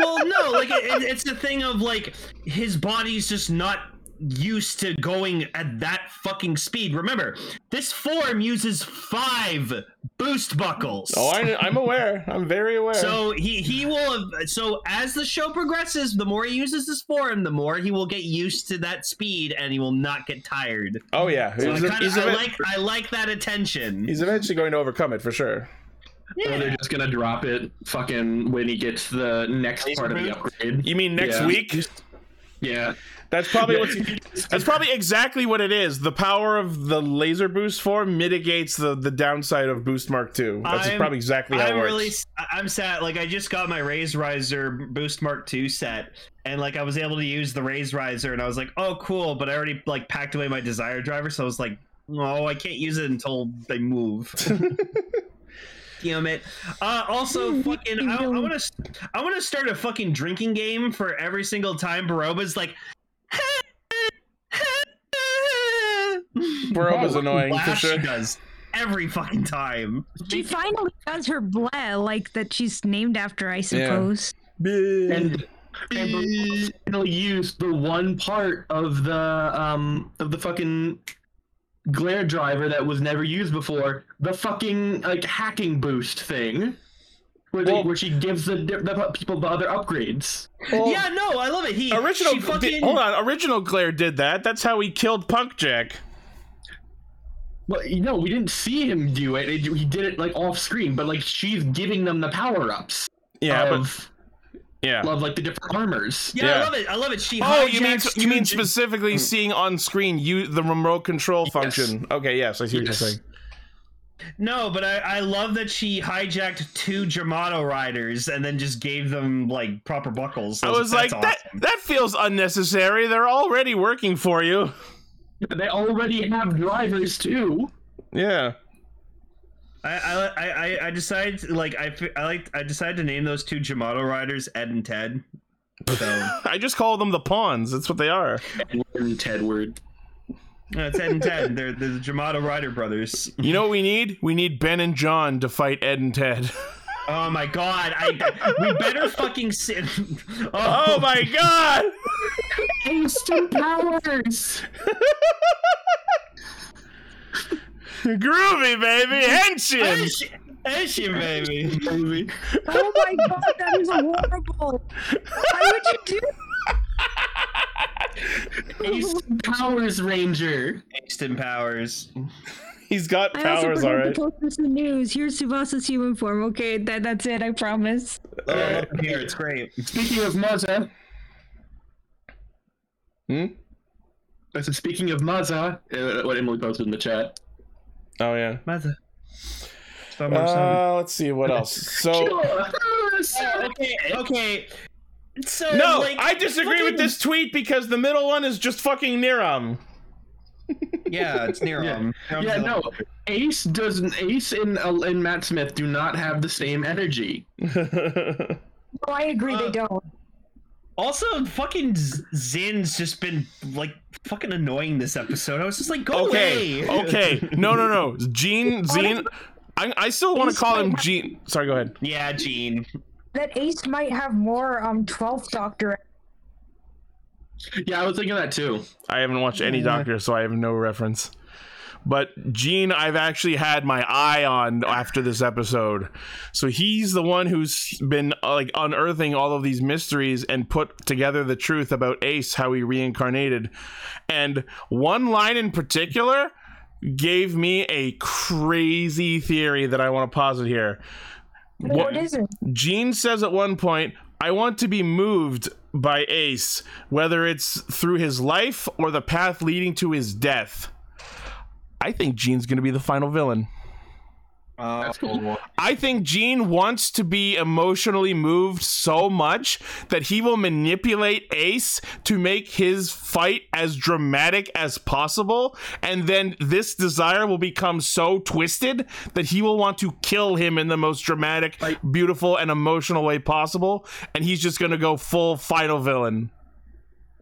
Well, no, like it's the thing of like his body's just not used to going at that fucking speed. Remember, this form uses 5 boost buckles. Oh, I'm aware. I'm very aware. So he will, as the show progresses, the more he uses this form, the more he will get used to that speed and he will not get tired. Oh yeah, so I like that attention. He's eventually going to overcome it for sure. Yeah. Or they're just gonna drop it fucking when he gets the next part of the upgrade. You mean next week? Yeah. That's probably exactly what it is. The power of the laser boost form mitigates the downside of Boost Mark II. That's probably exactly how it works. I'm sad. Like, I just got my Raise Riser Boost Mark II set, and like I was able to use the Raise Riser, and I was like, oh cool, but I already like packed away my Desire Driver, so I was like, no, I can't use it until they move. Damn it. Also, fucking, I want to start a fucking drinking game for every single time Baroba's like. Baroba's annoying for sure. She does. every fucking time. She finally does her bleh, like that she's named after, I suppose. Yeah. And finally used the one part of the fucking glare driver that was never used before, the fucking like hacking boost thing. Where she gives the people the other upgrades. Well, yeah, no, I love it. Original Glare did that. That's how he killed Punk Jack. Well, no, we didn't see him do it. He did it like off screen, but like she's giving them the power ups. Yeah, love like the different armors. Yeah, yeah, I love it. I love it. She. Oh, you mean specifically seeing on screen the remote control function? Yes. Okay, yes, I see what you're saying. No, but I love that she hijacked two Jamato riders and then just gave them like proper buckles. I was like, awesome. That feels unnecessary. They're already working for you. They already have drivers too. Yeah. I decided to, like I decided to name those two Jamato riders Ed and Ted. So. I just call them the pawns. That's what they are. And Tedward. No, it's Ed and Ted. They're the Jamato Rider brothers. You know what we need? We need Ben and John to fight Ed and Ted. Oh my god! We better fucking sit. Oh my god! Instant powers. Groovy baby, henshin. Henshin baby. Oh my god, that is horrible. Why would you do? Aston Powers Ranger. Aston Powers. He's got powers, all right. I also posted some news. Here's Subasa's human form. Okay, that's it. I promise. Here, it's great. Speaking of Maza. So speaking of Maza, what Emily posted in the chat. Oh yeah, Maza. Let's see what else. So. Okay. So, no, like, I disagree with this tweet because the middle one is just fucking Niram. Yeah, it's Niram. Yeah, no. Ace and Matt Smith do not have the same energy. No, I agree they don't. Also, fucking Zin's just been like fucking annoying this episode. I was just like, go away. Okay, no. Zin. I still want to call him Gene. Sorry, go ahead. Yeah, Gene. That Ace might have more 12th Doctor. Yeah, I was thinking that too. I haven't watched any Doctor, so I have no reference. But Gene, I've actually had my eye on after this episode. So he's the one who's been like unearthing all of these mysteries and put together the truth about Ace, how he reincarnated. And one line in particular gave me a crazy theory that I want to posit here. What is it? Gene says at one point, I want to be moved by Ace, whether it's through his life or the path leading to his death. I think Gene's going to be the final villain. That's cool. I think Gene wants to be emotionally moved so much that he will manipulate Ace to make his fight as dramatic as possible, and then this desire will become so twisted that he will want to kill him in the most dramatic, beautiful, and emotional way possible, and he's just gonna go full final villain.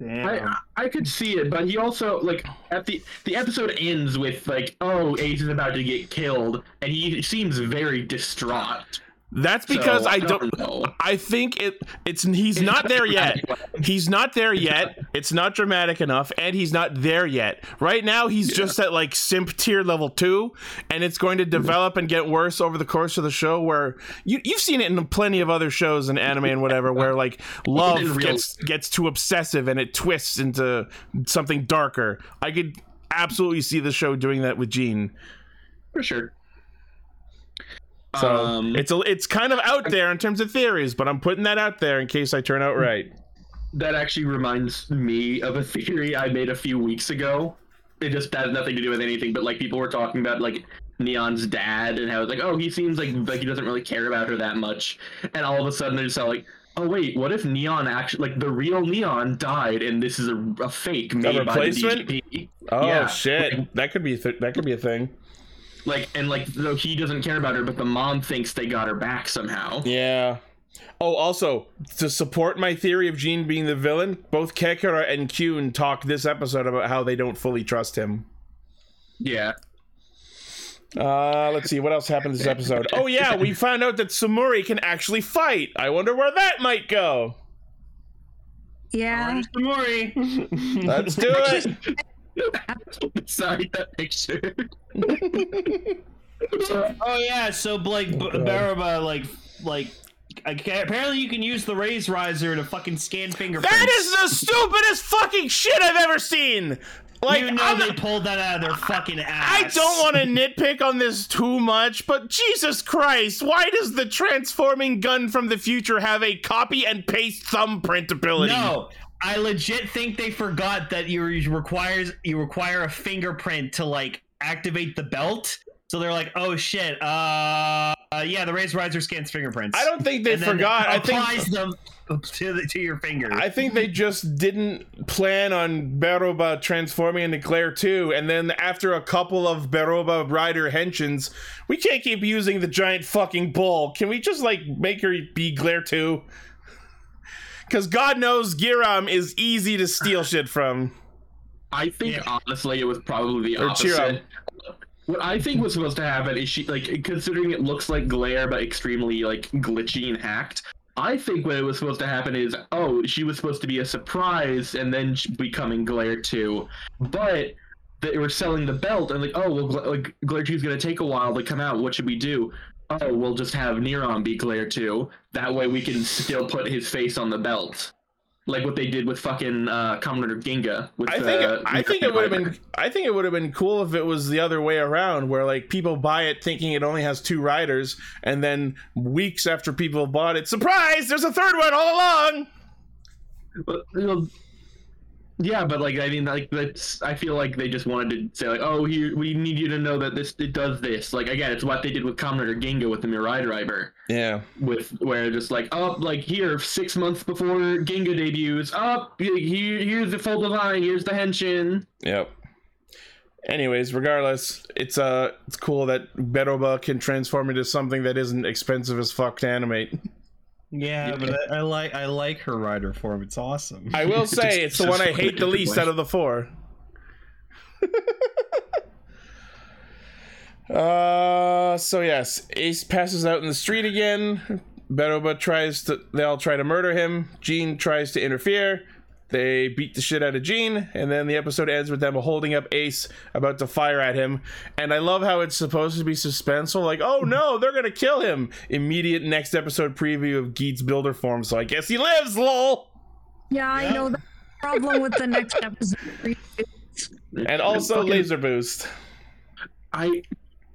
Damn. I could see it, but he also like at the episode ends with like, oh, Ace is about to get killed, and he seems very distraught. That's because I don't know. I think he's not there yet. He's not there yet. It's not dramatic enough, and he's not there yet. Right now, he's just at like simp tier level 2, and it's going to develop and get worse over the course of the show. Where you've seen it in plenty of other shows and anime and whatever, where like love gets too obsessive and it twists into something darker. I could absolutely see the show doing that with Gene. For sure. So it's kind of out there in terms of theories, but I'm putting that out there in case I turn out right. That actually reminds me of a theory I made a few weeks ago. It just has nothing to do with anything, but like people were talking about like Neon's dad and how it's like, oh, he seems like he doesn't really care about her that much, and all of a sudden they're just all like, oh wait, what if Neon actually like the real Neon died and this is a fake made by the DGP? Oh yeah. Shit, that could be a thing. Like, and like, though he doesn't care about her, but the mom thinks they got her back somehow. Yeah. Oh, also, to support my theory of Gene being the villain, both Kekura and Kyun talk this episode about how they don't fully trust him. Yeah. Let's see, what else happened this episode? Oh yeah, we found out that Samuri can actually fight. I wonder where that might go. Yeah. Samuri. Let's do it. Sorry, that picture. Oh yeah, so Blake Baraba like apparently you can use the Raze Riser to fucking scan fingerprints. That is the stupidest fucking shit I've ever seen. Like, you know, they pulled that out of their fucking ass. I don't want to nitpick on this too much, but Jesus Christ, why does the transforming gun from the future have a copy and paste thumbprint ability? No, I legit think they forgot that you require a fingerprint to like activate the belt. So they're like, oh shit, yeah, the Raze Riser scans fingerprints. I don't think they forgot. I think applies them to your finger. I think they just didn't plan on Baraba transforming into Claire 2, and then after a couple of Baraba rider henshins, we can't keep using the giant fucking bull. Can we just like make her be Claire 2? Because God knows Giram is easy to steal shit from. I think honestly it was probably the opposite. What I think was supposed to happen is she, like, considering it looks like Glare but extremely, like, glitchy and hacked, I think what it was supposed to happen is, oh, she was supposed to be a surprise and then becoming Glare 2. But they were selling the belt and, like, oh, well, like, Glare 2 is going to take a while to come out. What should we do? Oh, we'll just have Neron be Glare 2. That way we can still put his face on the belt. Like what they did with fucking Commander Ginga. With I think it would have been cool if it was the other way around, where like people buy it thinking it only has two riders, and then weeks after people bought it, surprise, there's a third one all along. But, you know, yeah, but like I mean, like that's, I feel like they just wanted to say like, oh, here we need you to know that this it does this. Like again, it's what they did with Commander Ginga with the Mirai Driver. Yeah, with where just like oh, like here 6 months before Ginga debuts, up oh, here's the full divine, here's the henshin. Yep. Anyways, regardless, it's cool that Baraba can transform into something that isn't expensive as fuck to animate. Yeah, but I like her rider form. It's awesome. I will say it's the one I hate the least out of the four. So yes, Ace passes out in the street again. Baraba they all try to murder him. Jean tries to interfere. They beat the shit out of Jean, and then the episode ends with them holding up Ace about to fire at him. And I love how it's supposed to be suspenseful, like, oh no, they're gonna kill him. Immediate next episode preview of Geet's builder form, so I guess he lives, lol. Yeah, I know the problem with the next episode preview. And also laser boost. The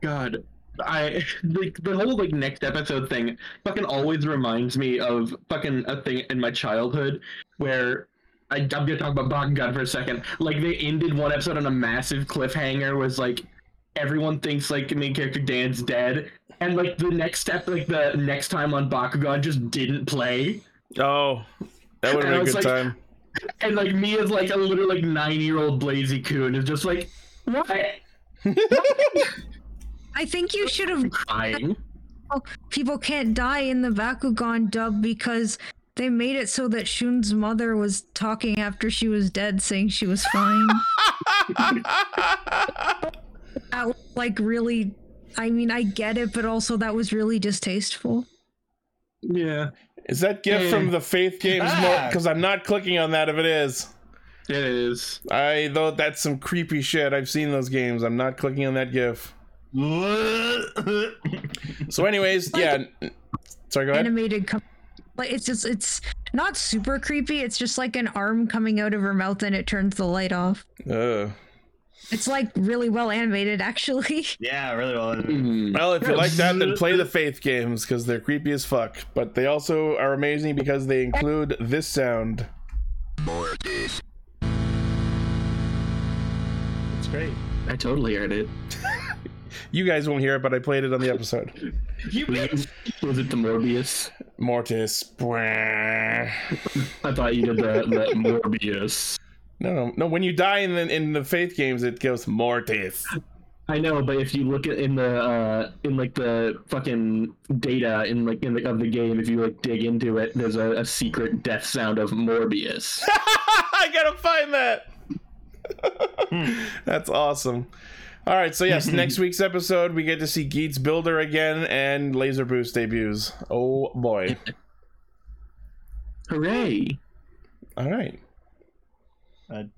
whole like next episode thing fucking always reminds me of fucking a thing in my childhood where I'm gonna talk about Bakugan for a second. Like they ended one episode on a massive cliffhanger, was like everyone thinks like the main character Dan's dead, and like the next step, like the next time on Bakugan just didn't play. Oh, that would have been a good time. And like me as like a little like 9-year-old Blazy Coon is just like what? I think you should have crying. People can't die in the Bakugan dub because they made it so that Shun's mother was talking after she was dead, saying she was fine. That was like really, I mean, I get it, but also that was really distasteful. Yeah. Is that gift from the Faith Games? Because I'm not clicking on that if it is. It is. I thought that's some creepy shit. I've seen those games. I'm not clicking on that gif. So anyways, yeah. Sorry, go ahead. Animated like it's not super creepy. It's just like an arm coming out of her mouth and it turns the light off. It's like really well animated, actually. Yeah, really well animated. Mm-hmm. Well, if you like that, then play the Faith games because they're creepy as fuck. But they also are amazing because they include this sound. It's great. I totally heard it. You guys won't hear it, but I played it on the episode. Was it the Morbius? Mortis. I thought you did that Morbius. No. When you die in the Faith games, it goes Mortis. I know, but if you look at in the fucking data of the game, if you like dig into it, there's a secret death sound of Morbius. I gotta find that. That's awesome. All right, so yes, next week's episode, we get to see Geats Builder again, and Laser Boost debuts. Oh, boy. Hooray. All right.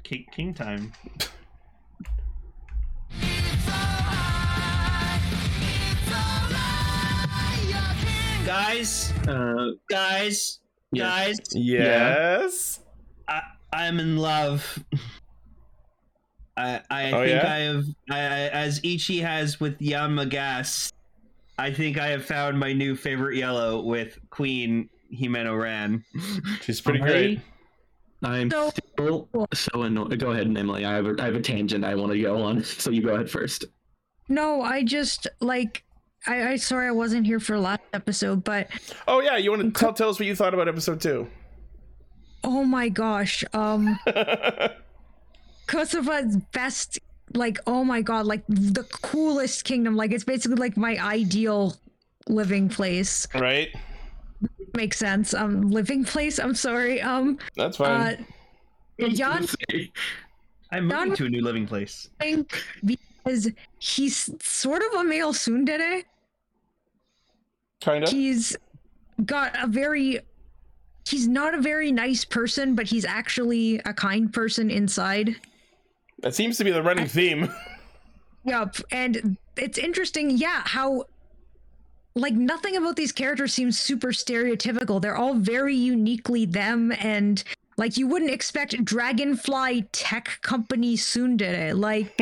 King time. Guys. Yes. Yeah. I'm in love. I think I have, as Ichi has with Yamagas, I think I have found my new favorite yellow with Queen Himeno Ran. She's pretty great. I'm still so annoyed. Go ahead, Emily. I have a tangent I want to go on, so you go ahead first. No, I just, like, I sorry I wasn't here for last episode, but... Oh, yeah, you want to tell us what you thought about episode 2? Oh, my gosh. Kosova's best, like, oh my god, like the coolest kingdom. Like, it's basically like my ideal living place. Right. Makes sense. Living place, I'm sorry. That's fine. Jan, I'm moving to a new living place. Because he's sort of a male tsundere. Kind of. He's got a very... He's not a very nice person, but he's actually a kind person inside. That seems to be the running theme. Yep, and it's interesting, yeah, how, like, nothing about these characters seems super stereotypical. They're all very uniquely them, and, like, you wouldn't expect Dragonfly Tech Company tsundere, like...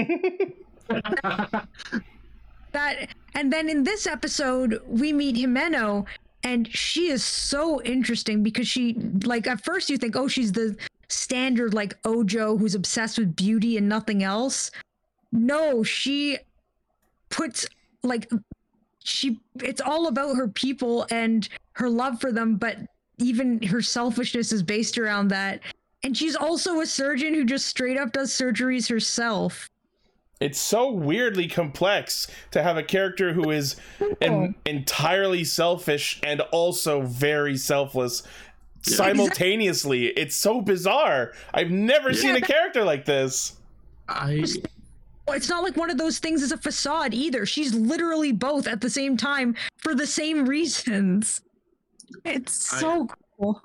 that. And then in this episode, we meet Himeno, and she is so interesting because she, like, at first you think, oh, she's the standard, like, Ojo who's obsessed with beauty and nothing else. No, she puts, like, it's all about her people and her love for them, but even her selfishness is based around that. And she's also a surgeon who just straight up does surgeries herself. It's so weirdly complex to have a character who is entirely selfish and also very selfless simultaneously. Exactly. It's so bizarre. I've never seen a character like this. It's not like one of those things is a facade either. She's literally both at the same time for the same reasons. It's so cool.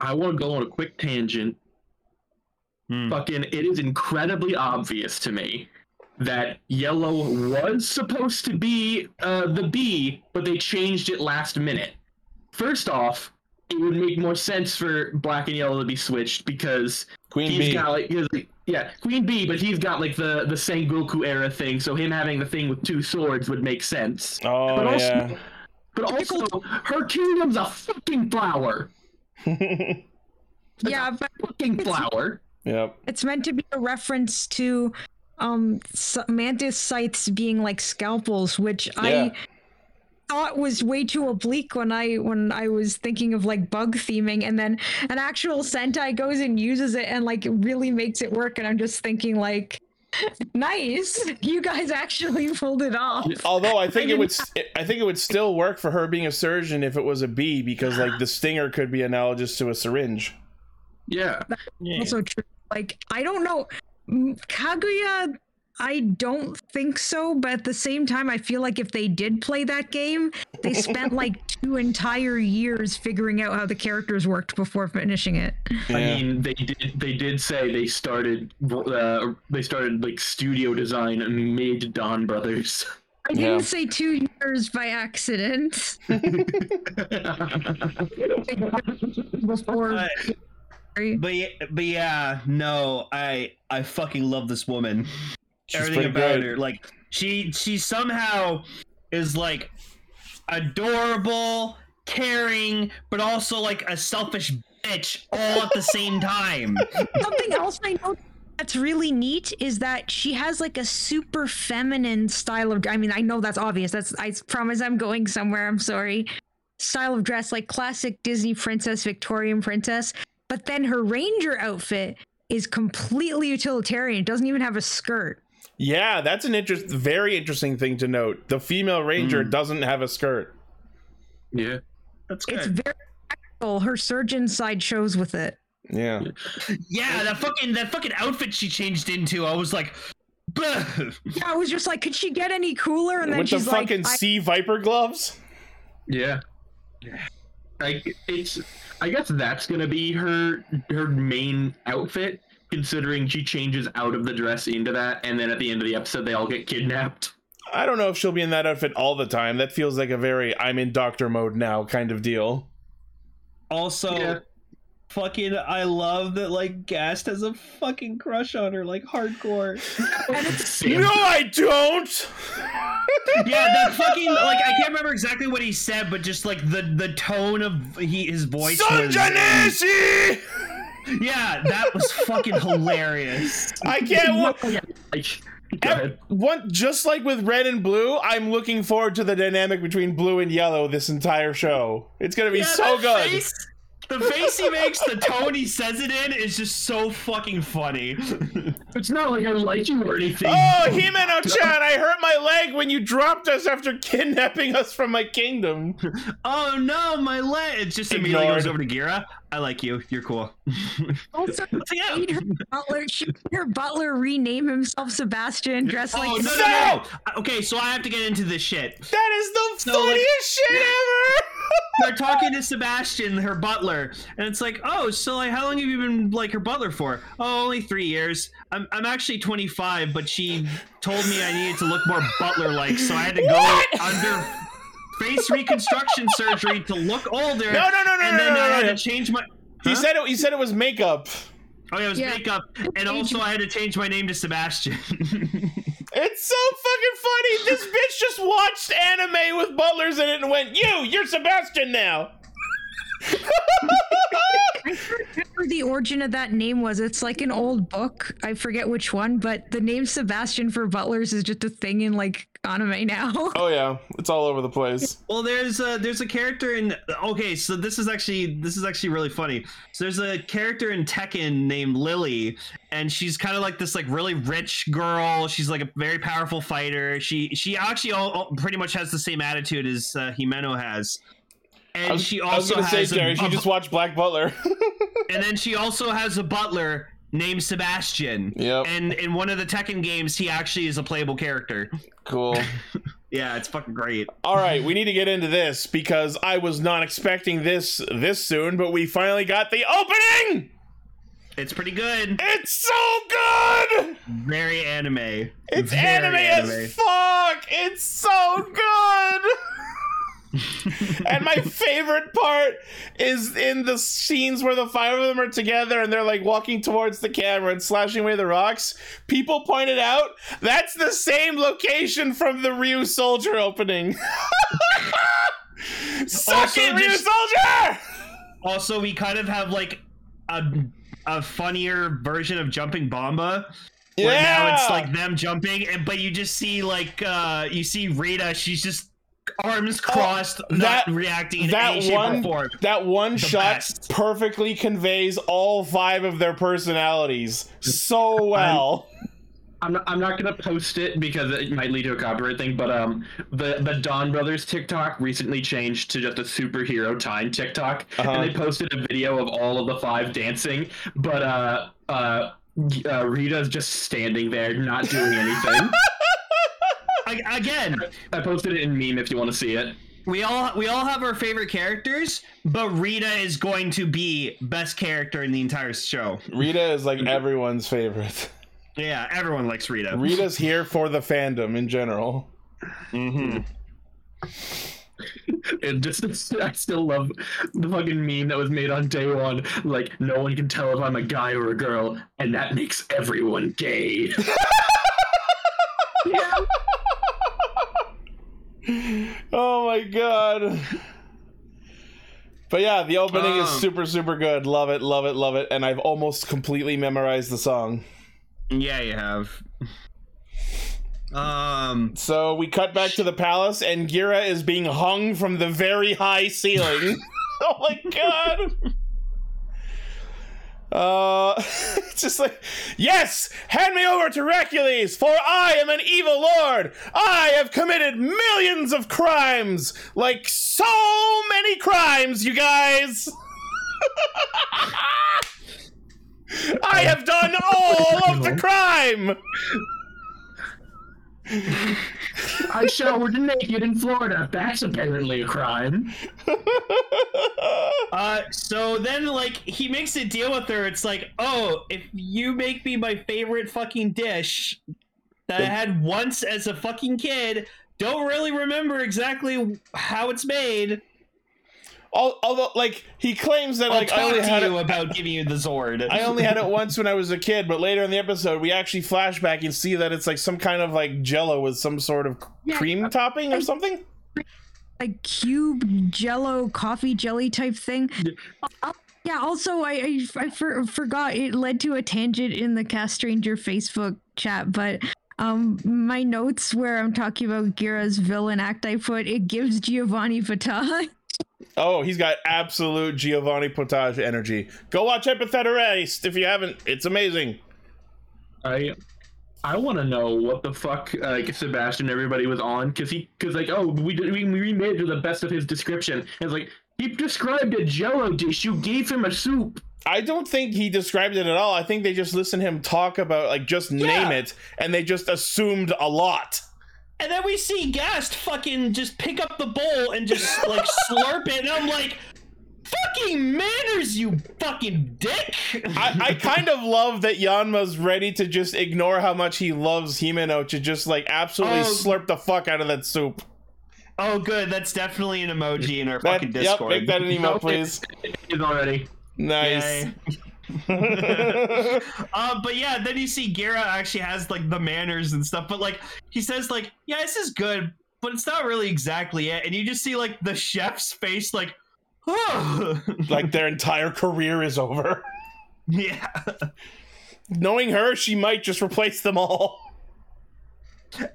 I want to go on a quick tangent. Fucking, it is incredibly obvious to me that yellow was supposed to be the bee, but they changed it last minute. First off, it would make more sense for black and yellow to be switched because Queen Bee, but he's got like the Sengoku era thing, so him having the thing with two swords would make sense. Oh, but also, her kingdom's a fucking flower. It's a fucking flower. Yep. It's meant to be a reference to mantis scythes being like scalpels, which I thought was way too oblique when I was thinking of like bug theming, and then an actual Sentai goes and uses it and like really makes it work, and I'm just thinking like, nice, you guys actually pulled it off. Although I think it would still work for her being a surgeon if it was a bee, because like the stinger could be analogous to a syringe. Yeah. That's also true. Like, I don't know. Kaguya, I don't think so, but at the same time, I feel like if they did play that game, they spent like 2 entire years figuring out how the characters worked before finishing it. Yeah. I mean, they did say they started like studio design mid Dawn Brothers. I didn't say 2 years by accident. Before. But I fucking love this woman. She's everything about her. Like, she somehow is like adorable, caring, but also like a selfish bitch all at the same time. Something else I know that's really neat is that she has like a super feminine style of, I mean, I know that's obvious. I promise I'm going somewhere. I'm sorry. Style of dress, like classic Disney princess, Victorian princess. But then her ranger outfit is completely utilitarian. It doesn't even have a skirt. Yeah, that's an very interesting thing to note. The female ranger doesn't have a skirt. Yeah, that's good. It's very practical. Her surgeon side shows with it. Yeah. Yeah, that fucking outfit she changed into. I was like, Yeah, I was just like, could she get any cooler? And then with she's the fucking like, sea viper gloves. Yeah, I guess that's gonna be her main outfit, considering she changes out of the dress into that, and then at the end of the episode they all get kidnapped. I don't know if she'll be in that outfit all the time. That feels like a very I'm in doctor mode now kind of deal. Also, yeah. Fucking, I love that, like, Gast has a fucking crush on her, like, hardcore. And it's no, I don't! Yeah, that fucking, like, I can't remember exactly what he said, but just, like, the tone of his voice. Sanjanashi! Yeah, that was fucking hilarious. I can't... just like with Red and Blue, I'm looking forward to the dynamic between Blue and Yellow this entire show. It's gonna be so good. The face he makes, the tone he says it in is just so fucking funny. It's not like I like you or anything. Oh, Himeno-chan, I hurt my leg when you dropped us after kidnapping us from my kingdom. Oh no, my leg. It just immediately goes over to Gira. I like you. You're cool. Also, her butler rename himself Sebastian, dressed like... No! Okay, so I have to get into this shit. That is the funniest shit ever! They're talking to Sebastian, her butler, and it's like, oh, so like, how long have you been like her butler for? Oh, only 3 years. I'm actually 25, but she told me I needed to look more butler-like, so I had to go under face reconstruction surgery to look older. No, I had to change my... Huh? He said it was makeup. Oh yeah, it was makeup, and also I had to change my name to Sebastian. It's so fucking funny. This bitch just watched anime with butlers in it and went, you're Sebastian now. I forget what the origin of that name was. It's like an old book. I forget which one, but the name Sebastian for butlers is just a thing in like anime now. Oh yeah, it's all over the place. Well, there's a character in... Okay, so this is actually really funny. So there's a character in Tekken named Lily, and she's kind of like this like really rich girl. She's like a very powerful fighter. She actually pretty much has the same attitude as Himeno has. And she also has Gary, she just watched Black Butler. And then she also has a butler named Sebastian. Yep. And in one of the Tekken games, he actually is a playable character. Cool. Yeah, it's fucking great. All right, we need to get into this because I was not expecting this soon, but we finally got the opening! It's pretty good. It's so good! Very anime. It's very anime as fuck! It's so good! And my favorite part is in the scenes where the five of them are together and they're like walking towards the camera and slashing away the rocks. People pointed out that's the same location from the Ryu Soldier opening. Suck it, Ryu Soldier! Also, we kind of have like a funnier version of Jumping Bomba. Where now it's like them jumping, but you just see like you see Rita. She's just arms crossed, not reacting in any shape or form. That one shot perfectly conveys all five of their personalities so well. I'm not gonna post it because it might lead to a copyright thing, but the Don Brothers TikTok recently changed to just a superhero time TikTok, and they posted a video of all of the five dancing, but Rita's just standing there, not doing anything. Again, I posted it in meme if you want to see it. We all have our favorite characters, but Rita is going to be best character in the entire show. Rita is like everyone's favorite. Yeah, everyone likes Rita. Rita's here for the fandom in general. Mm-hmm. I still love the fucking meme that was made on day one. Like, no one can tell if I'm a guy or a girl, and that makes everyone gay. Yeah. Oh my god. But yeah, the opening is super, super good. Love it, love it, love it. And I've almost completely memorized the song. Yeah, you have. So we cut back to the palace and Gira is being hung from the very high ceiling. Oh my god. It's just like, yes, hand me over to Hercules, for I am an evil lord. I have committed millions of crimes, like so many crimes, you guys. I have done all of the crime. I showered naked in Florida. That's apparently a crime. So then, like, he makes a deal with her. It's like, oh, if you make me my favorite fucking dish that I had once as a fucking kid, don't really remember exactly how it's made. Although, like, he claims that, like, I only had it about giving you the Zord. I only had it once when I was a kid, but later in the episode, we actually flashback and see that it's like some kind of like Jello with some sort of cream topping or something. A cube Jello coffee jelly type thing. Yeah. Also, I forgot it led to a tangent in the Cast Stranger Facebook chat, but. My notes where I'm talking about Gira's villain act I put, it gives Giovanni Potage. Oh, he's got absolute Giovanni Potage energy. Go watch Epithetarist if you haven't. It's amazing. I want to know what the fuck Sebastian everybody was on, because like, oh, we made it to the best of his description. And it's like, he described a Jello dish. You gave him a soup. I don't think he described it at all. I think they just listened to him talk about, like, just name it, and they just assumed a lot. And then we see Gast fucking just pick up the bowl and just, like, slurp it, and I'm like, fucking manners, you fucking dick! I kind of love that Yanma's ready to just ignore how much he loves Himeno to just, like, absolutely slurp the fuck out of that soup. Oh, good, that's definitely an emoji in our fucking Discord. Yep, make that an emoji, please. It's already. Nice. But yeah, then you see Gira actually has like the manners and stuff, but like he says like, yeah, this is good, but it's not really exactly it. And you just see like the chef's face like, oh, like their entire career is over. Yeah. Knowing her, she might just replace them all.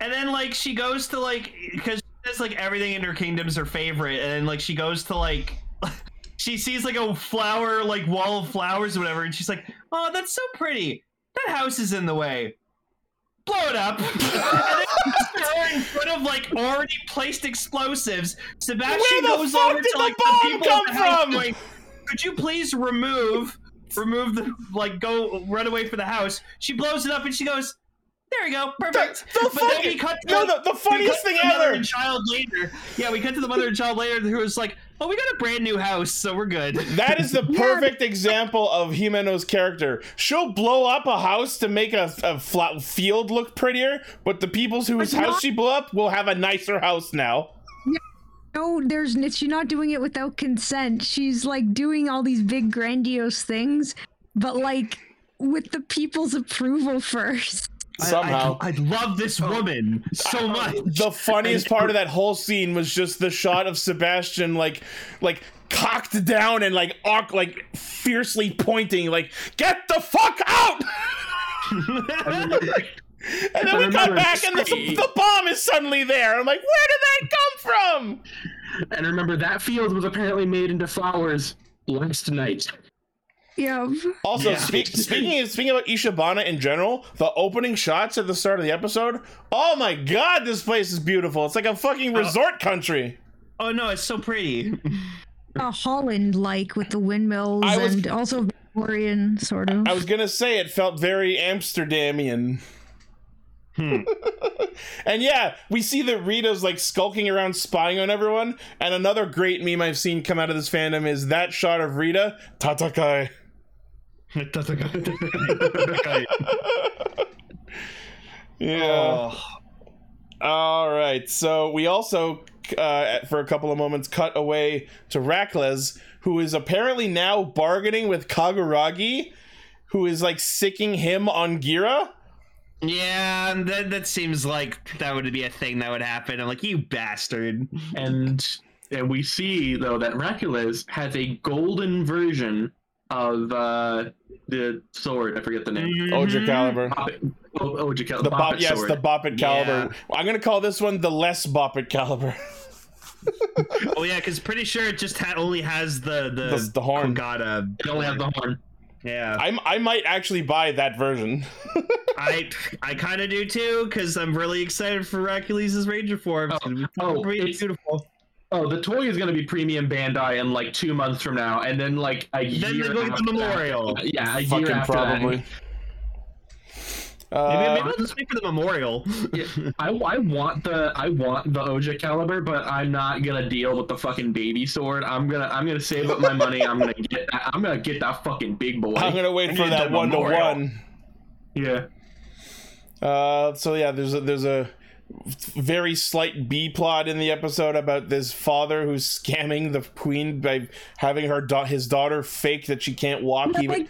And then like she goes to like, because she says like everything in her kingdom's her favorite, and then like she goes to like she sees like a flower, like wall of flowers or whatever, and she's like, oh, that's so pretty. That house is in the way. Blow it up. And then her in front of like already placed explosives. Sebastian goes over to like the people in the house going, could you please remove the, like, go run away from the house. She blows it up and she goes, there we go, perfect. The funniest thing ever. We cut to the mother and child later who was like, oh, we got a brand new house, so we're good. That is the perfect example of Himeno's character. She'll blow up a house to make a flat field look prettier, but the people whose house she blew up will have a nicer house now. No, she's not doing it without consent. She's like doing all these big grandiose things, but like with the people's approval first. Somehow I love this woman so much. The funniest part of that whole scene was just the shot of Sebastian like cocked down and like fiercely pointing like, get the fuck out. And then we come back and the bomb is suddenly there. I'm like, where did that come from? And remember, that field was apparently made into flowers last night. Yeah. Also, speaking about Isebana in general, the opening shots at the start of the episode, oh my god, this place is beautiful. It's like a fucking resort country. Oh no, it's so pretty. Holland, like, with the windmills and also Victorian, sort of. I was gonna say it felt very Amsterdamian. And yeah, we see that Rita's like skulking around spying on everyone, and another great meme I've seen come out of this fandom is that shot of Rita, Tatakai. Yeah. Oh. Alright, so we also, for a couple of moments, cut away to Rakles, who is apparently now bargaining with Kaguragi, who is like sicking him on Gira. Yeah, that seems like that would be a thing that would happen. I'm like, you bastard. And we see, though, that Rakles has a golden version of the sword. I forget the name. Mm-hmm. Oja Caliber. Oja Caliber. Yes, sword. The Boppet Caliber. Yeah. I'm going to call this one the less Boppet Caliber. Oh, yeah, because pretty sure it just only has the horn. It only has the horn. Yeah, I might actually buy that version. I kind of do too, because I'm really excited for Rakles' Ranger form. It's beautiful. Oh, the toy is going to be premium Bandai in like 2 months from now, and then like a year. Then they go to the memorial. Yeah, a year after probably. That. Maybe I'll just wait for the memorial. Yeah, I want the Oja Caliber, but I'm not gonna deal with the fucking baby sword. I'm gonna save up my money. I'm gonna get that fucking big boy. I'm gonna wait for that 1-to-1. Yeah. So yeah, there's a very slight B plot in the episode about this father who's scamming the queen by having his daughter fake that she can't walk. Even.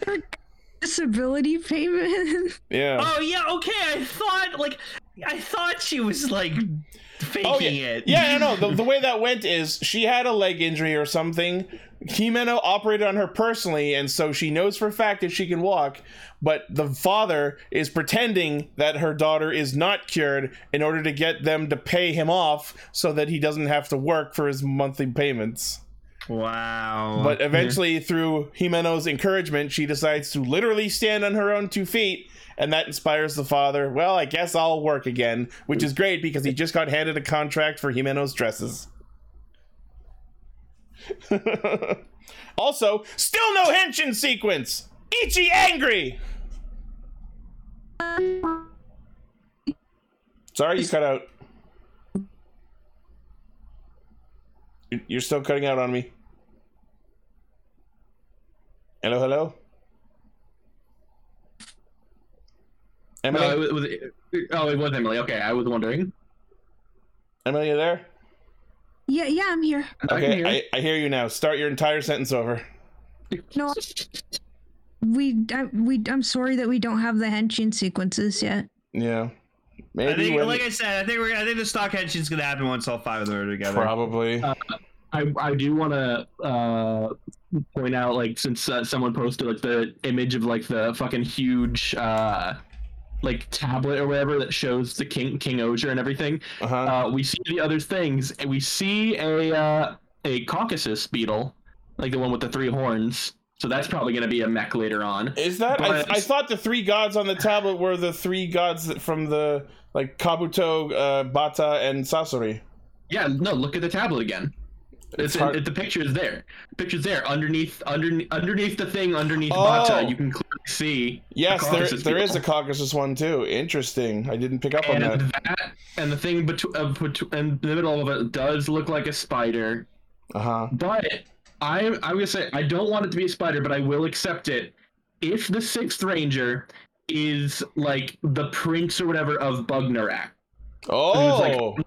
Disability payment. Yeah. Oh yeah. Okay. I thought she was like faking it. Yeah. No. The way that went is she had a leg injury or something. Himeno operated on her personally, and so she knows for a fact that she can walk. But the father is pretending that her daughter is not cured in order to get them to pay him off so that he doesn't have to work for his monthly payments. Wow. But eventually, through Himeno's encouragement, she decides to literally stand on her own 2 feet, and that inspires the father. Well, I guess I'll work again, which is great because he just got handed a contract for Himeno's dresses. Also, still no henshin sequence. Ichi angry. Sorry, you cut out. You're still cutting out on me. Hello? Emily? No, it was Emily. Okay, I was wondering. Emily, you there? Yeah, I'm here. Okay, hear I hear you now. Start your entire sentence over. No, I'm sorry that we don't have the henshin sequences yet. Yeah. Maybe I think the stock henshin is going to happen once all five of them are together. Probably. I do want to point out, like, since someone posted like the image of like the fucking huge like tablet or whatever that shows the King Oja and everything. Uh-huh. We see the other things, and we see a Caucasus beetle, like the one with the three horns. So that's probably going to be a mech later on. Is that? I thought the three gods on the tablet were the three gods from the, like, Kabuto, Bata, and Sasori. Yeah, no, look at the tablet again. The picture is there. The picture is there. Underneath the thing, underneath Bata, you can clearly see. Yes, there is a Caucasus one, too. Interesting. I didn't pick up on that. And the thing in the middle of it does look like a spider. Uh-huh. But... I'm going to say, I don't want it to be a spider, but I will accept it if the Sixth Ranger is, like, the prince or whatever of Bugnarak. Oh! Like,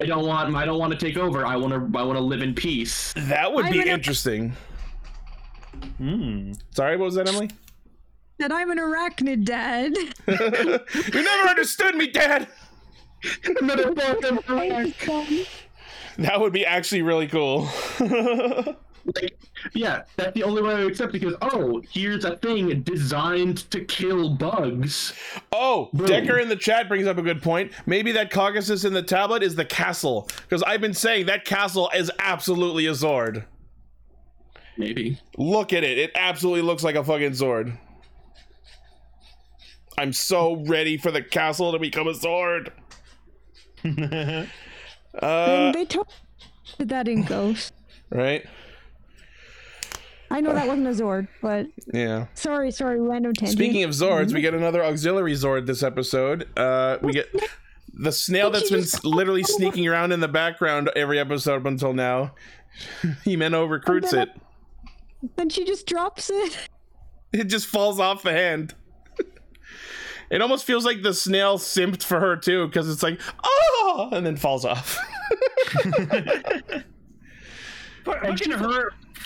I don't want to take over. I want to live in peace. That would be interesting. Sorry, what was that, Emily? That I'm an arachnid, Dad. You never understood me, Dad! I'm not an arachnid. That would be actually really cool. Like, yeah, that's the only way I would accept, because here's a thing designed to kill bugs. Boom. Decker in the chat brings up a good point. Maybe that Caucasus in the tablet is the castle, because I've been saying that castle is absolutely a Zord. Maybe look at it absolutely looks like a fucking Zord. I'm so ready for the castle to become a Zord. They told that in Ghost, right? I know that wasn't a Zord, but... Yeah. Sorry, random tangent. Speaking of Zords, we get another auxiliary Zord this episode. We get the snail that's been literally sneaking around in the background every episode up until now. Himeno recruits it. Then she just drops it. It just falls off the hand. It almost feels like the snail simped for her, too, because it's like, oh! And then falls off.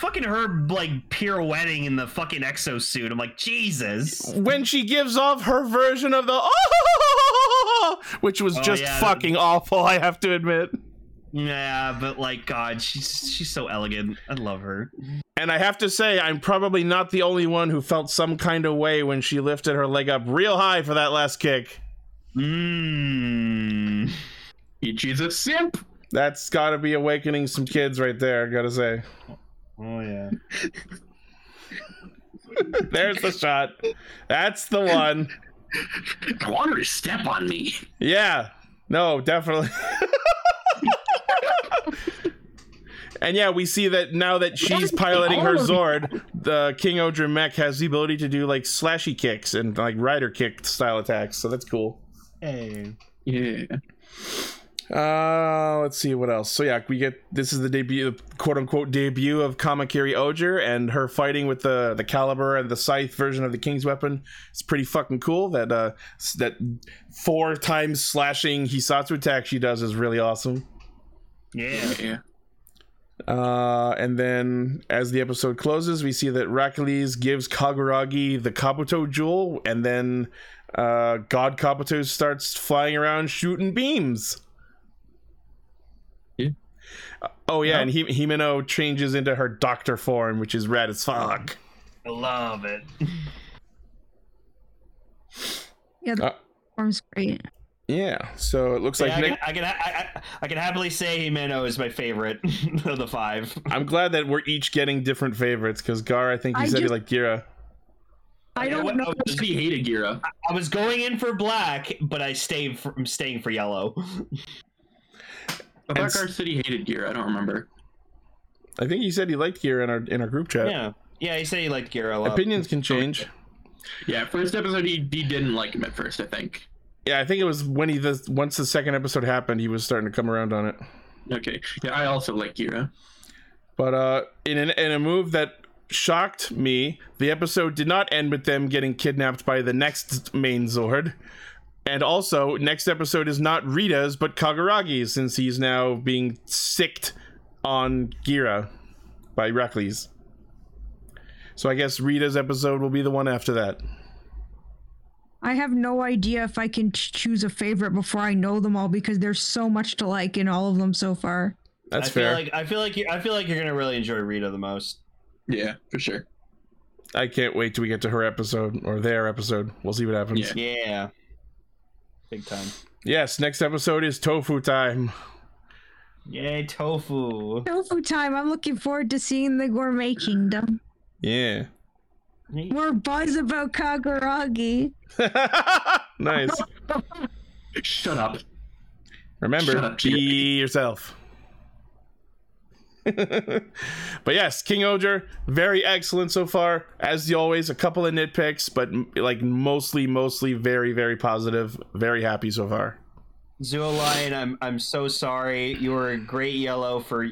Fucking her, like, pirouetting in the fucking exosuit. I'm like, Jesus. When she gives off her version of the which was just fucking awful, I have to admit. Yeah, but, like, God, she's so elegant. I love her. And I have to say, I'm probably not the only one who felt some kind of way when she lifted her leg up real high for that last kick. She's a simp. That's gotta be awakening some kids right there, I gotta say. Oh, yeah. There's the shot. That's the one. I want her to step on me. Yeah. No, definitely. And yeah, we see that now that she's piloting her Zord, the King Odrin mech has the ability to do like slashy kicks and like rider kick style attacks, so that's cool. Hey, yeah. Let's see what else. So yeah, we get, this is the debut, quote unquote debut of Kamakiri Oger, and her fighting with the caliber and the scythe version of the King's weapon. It's pretty fucking cool. That that 4 times slashing Hisatsu attack she does is really awesome. Yeah. Yeah. And then as the episode closes, we see that Rakales gives Kaguragi the Kabuto jewel, and then God Kabuto starts flying around shooting beams. Yeah. Oh yeah, and Himeno changes into her doctor form, which is rad as fuck. I love it. Yeah, the form's great. Yeah, so it looks like Nick... I can happily say Himeno is my favorite of the 5. I'm glad that we're each getting different favorites, because Gar, I think you said you like Gira. I don't know. He hated Gira. I was going in for black, but I'm staying for yellow. Black Gar said he hated Gira. I don't remember. I think he said he liked Gira in our group chat. Yeah, he said he liked Gira a lot. Opinions can change. Yeah, first episode he didn't like him at first, I think. Yeah, I think it was when once the second episode happened, he was starting to come around on it. Okay. Yeah, I also like Gira. But in a move that shocked me, the episode did not end with them getting kidnapped by the next main Zord. And also, next episode is not Rita's, but Kaguragi's, since he's now being sicked on Gira by Rakles. So I guess Rita's episode will be the one after that. I have no idea if I can choose a favorite before I know them all, because there's so much to like in all of them so far. That's fair. I feel like you're gonna really enjoy Rita the most. Yeah, for sure. I can't wait till we get to her episode, or their episode. We'll see what happens. Yeah. Big time. Yes, next episode is tofu time. Yay, tofu. Tofu time. I'm looking forward to seeing the Gourmet Kingdom. Yeah. More buzz about Kaguragi. Nice. Shut up. Remember, shut up, be yourself. But yes, King Oger, very excellent so far. As always, a couple of nitpicks, but like mostly very, very positive. Very happy so far. Zoolion, I'm so sorry. You were a great yellow for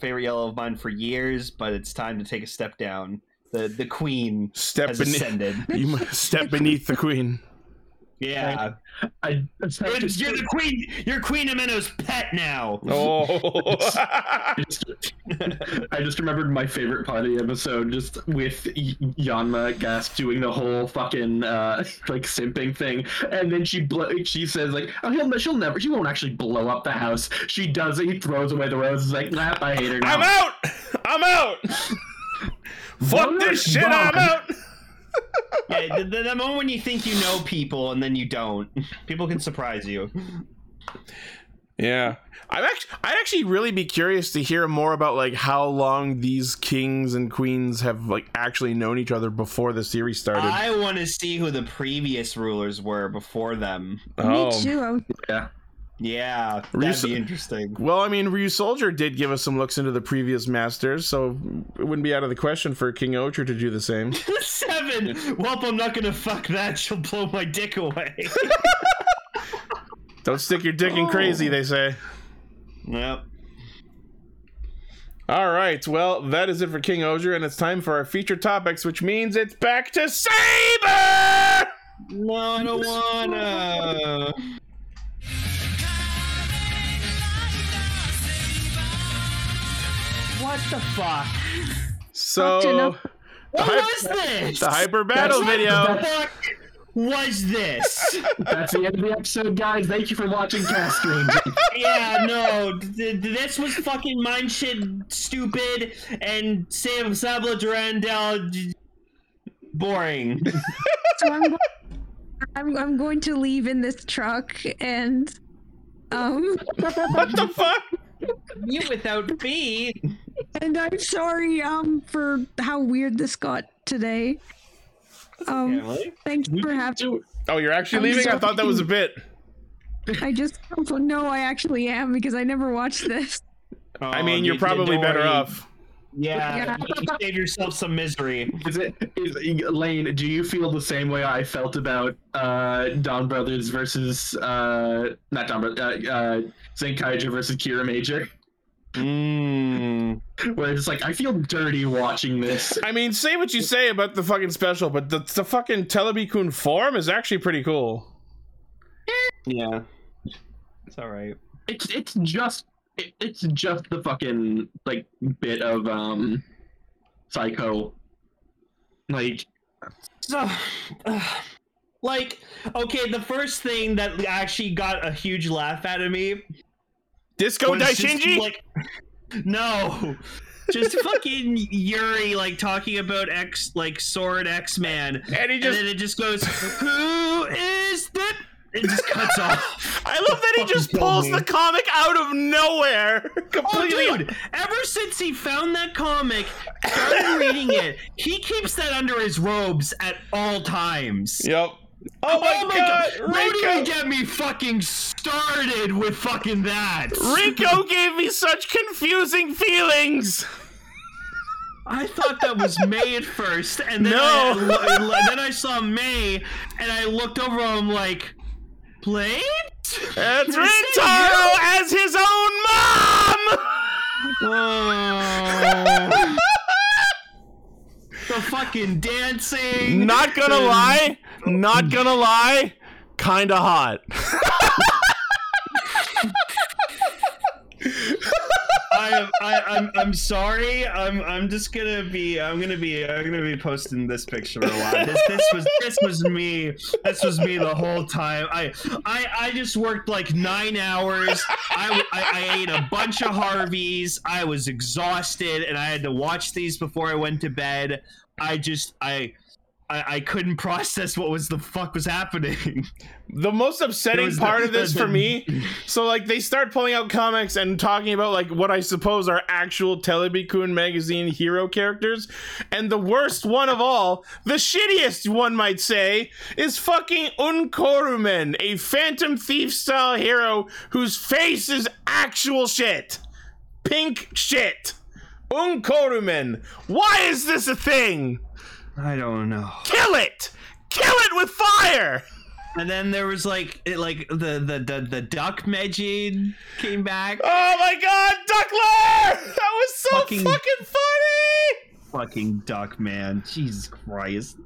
favorite yellow of mine for years, but it's time to take a step down. The queen has ascended. You must step beneath the queen. Yeah. You're the queen. You're Queen Ameno's pet now. Oh. I just remembered my favorite party episode, just with Yanma Gasp doing the whole fucking like simping thing, and then she says like, "Oh, she won't actually blow up the house." She does it. He throws away the roses. Like, nah, I hate her now. I'm out. Fuck this shit, I'm out! Yeah, the moment when you think you know people and then you don't. People can surprise you. Yeah. I'd actually really be curious to hear more about like how long these kings and queens have like actually known each other before the series started. I want to see who the previous rulers were before them. Oh. Me too. Yeah. Yeah, that'd be interesting. Well, I mean, Ryu Soldier did give us some looks into the previous masters, so it wouldn't be out of the question for King Oger to do the same. 7! Well, I'm not gonna fuck that. She'll blow my dick away. Don't stick your dick in crazy, they say. Yep. Alright, well, that is it for King Oger, and it's time for our feature topics, which means it's back to Saber! No, I don't wanna... What the fuck? So, what was this? The hyper battle video. What the fuck was this? That's the end of the episode, guys. Thank you for watching Cast Streams. Yeah, no, this was fucking mind shit, stupid, and Sabla Durandal boring. So I'm going to leave in this truck and What the fuck? You without me. And I'm sorry for how weird this got today. Thanks for having me. Oh, you're actually leaving? Sorry. I thought that was a bit. I actually am, because I never watched this. I mean, you're probably better off. Yeah, you save yourself some misery. Lane, do you feel the same way I felt about Dawn Brothers versus not Dawn Brothers, Zenkaiger versus Kira Major? Where it's like, I feel dirty watching this. I mean, say what you say about the fucking special, but the fucking Telebi-kun form is actually pretty cool. Yeah, it's all right. It's just the fucking, like, bit of, Psycho. Like, okay, the first thing that actually got a huge laugh out of me... Disco Daishinji? Like, no. Just fucking Yuri, like, talking about X, like, Sword X-Man. And he just... And then it just goes, who is the... It just cuts off. I love that he just pulls the comic out of nowhere. Completely. Oh, dude, ever since he found that comic, started reading it, he keeps that under his robes at all times. Yep. Oh my god. Why did you get me fucking started with fucking that? Rico gave me such confusing feelings. I thought that was May at first, and then, then I saw May, and I looked over at him like... Blade? It's Rintaro as his own mom! The fucking dancing. Not gonna lie. Kinda hot. I'm sorry. I'm gonna be posting this picture a lot. This was me. This was me the whole time. I just worked like 9 hours. I ate a bunch of Harveys. I was exhausted, and I had to watch these before I went to bed. I couldn't process what the fuck was happening. The most upsetting part of this for me, so like they start pulling out comics and talking about like what I suppose are actual Telebi-kun magazine hero characters, and the worst one of all, the shittiest one might say, is fucking Unkorumen, a Phantom Thief style hero whose face is actual shit. Pink shit. Unkorumen. Why is this a thing? I don't know. Kill it with fire. And then there was the duck Mejid came back. Oh my god, Duckler! That was so fucking funny. Fucking duck, man. Jesus Christ.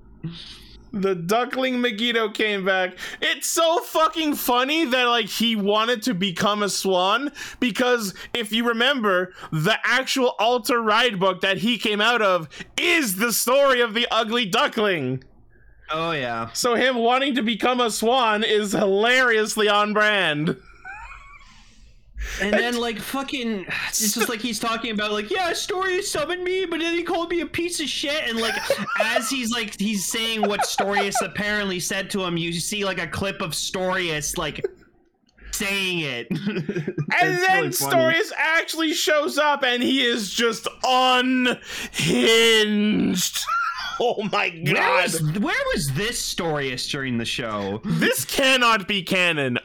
The duckling Megiddo came back. It's so fucking funny that like he wanted to become a swan, because if you remember, the actual Alter Ride book that he came out of is the story of the ugly duckling. Oh yeah. So him wanting to become a swan is hilariously on brand. And then, like, fucking, it's just like he's talking about, like, yeah, Story summoned me, but then he called me a piece of shit. And, like, as he's, like, he's saying what Storius apparently said to him, you see, like, a clip of Storius, like, saying it. And then really Storius actually shows up, and he is just unhinged. Oh my god. Where was this Storius during the show? This cannot be canon.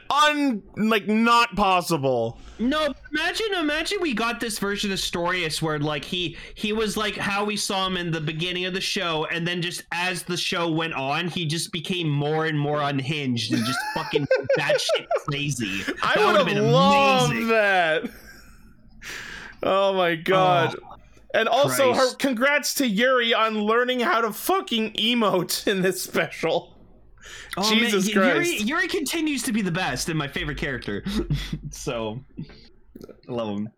Not possible. No, imagine we got this version of Storius where like he was like how we saw him in the beginning of the show, and then just as the show went on, he just became more and more unhinged and just fucking batshit crazy. I would have loved that. Oh my god. And also, congrats to Yuri on learning how to fucking emote in this special. Oh, Jesus Christ. Yuri continues to be the best and my favorite character. So, I love him.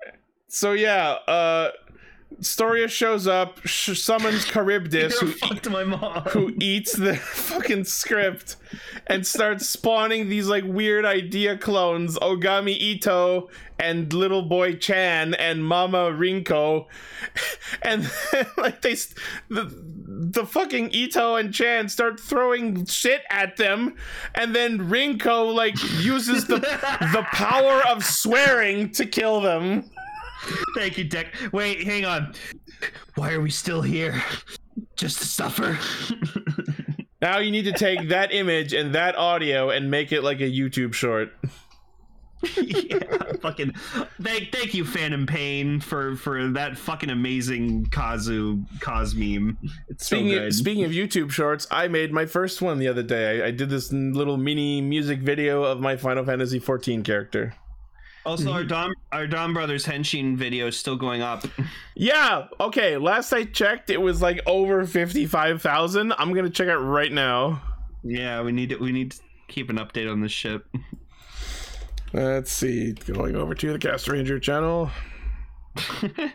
So, yeah, Storius shows up, summons Charybdis, who eats their fucking script, and starts spawning these like weird idea clones, Ogami Ito and little boy Chan and Mama Rinko, and like the fucking Ito and Chan start throwing shit at them, and then Rinko like uses the power of swearing to kill them. Thank you, Deck. Wait, hang on. Why are we still here? Just to suffer? Now you need to take that image and that audio and make it like a YouTube short. Yeah, fucking thank you, Phantom Pain, for that fucking amazing Kaz meme. It's speaking of YouTube shorts, I made my first one the other day. I did this little mini music video of my Final Fantasy XIV character. Also, our Dom Brothers Henshin video is still going up. Yeah, okay. Last I checked, it was like over 55,000. I'm gonna check it right now. Yeah, we need to keep an update on this shit. Let's see. Going over to the Cast Ranger channel. It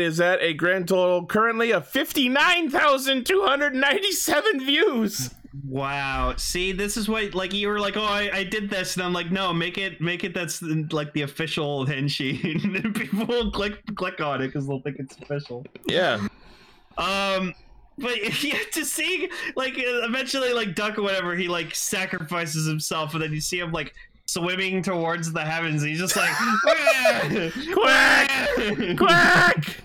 is at a grand total currently of 59,297 views. Wow. See, this is what, like, you were like, oh, I did this, and I'm like, no, make it that's like the official Henshin, and people will click on it because they'll think it's official. Yeah. But yeah, to see, like, eventually, like, Duck or whatever, he, like, sacrifices himself, and then you see him, like, swimming towards the heavens, and he's just like, quack, quack.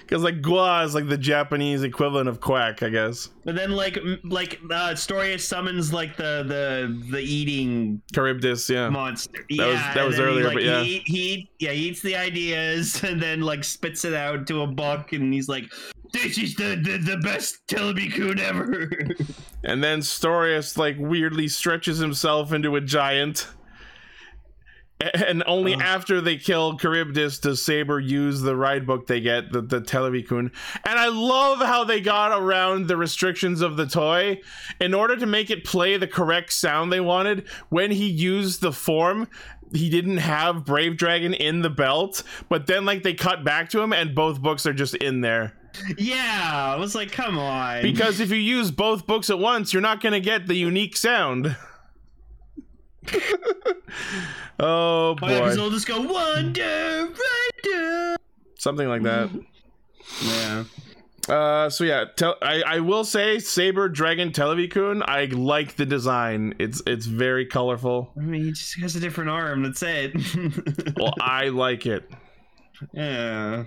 Because, like, Gua is, like, the Japanese equivalent of quack, I guess. But then, like Storia summons, like, the eating... Charybdis, yeah. Monster. That was earlier, but yeah. He eats the ideas, and then, like, spits it out to a buck, and he's like... This is the best Telebikun ever. And then Storius, like, weirdly stretches himself into a giant. And only after they kill Charybdis does Saber use the ride book they get, the Telebikun. And I love how they got around the restrictions of the toy. In order to make it play the correct sound they wanted, when he used the form, he didn't have Brave Dragon in the belt. But then, like, they cut back to him and both books are just in there. Yeah, I was like, come on. Because if you use both books at once, you're not going to get the unique sound. Oh, boy. Because they'll just go, Wonder Rider. Something like that. Yeah. I will say Saber Dragon Telebikun, I like the design. It's very colorful. I mean, he just has a different arm. That's it. Well, I like it. Yeah.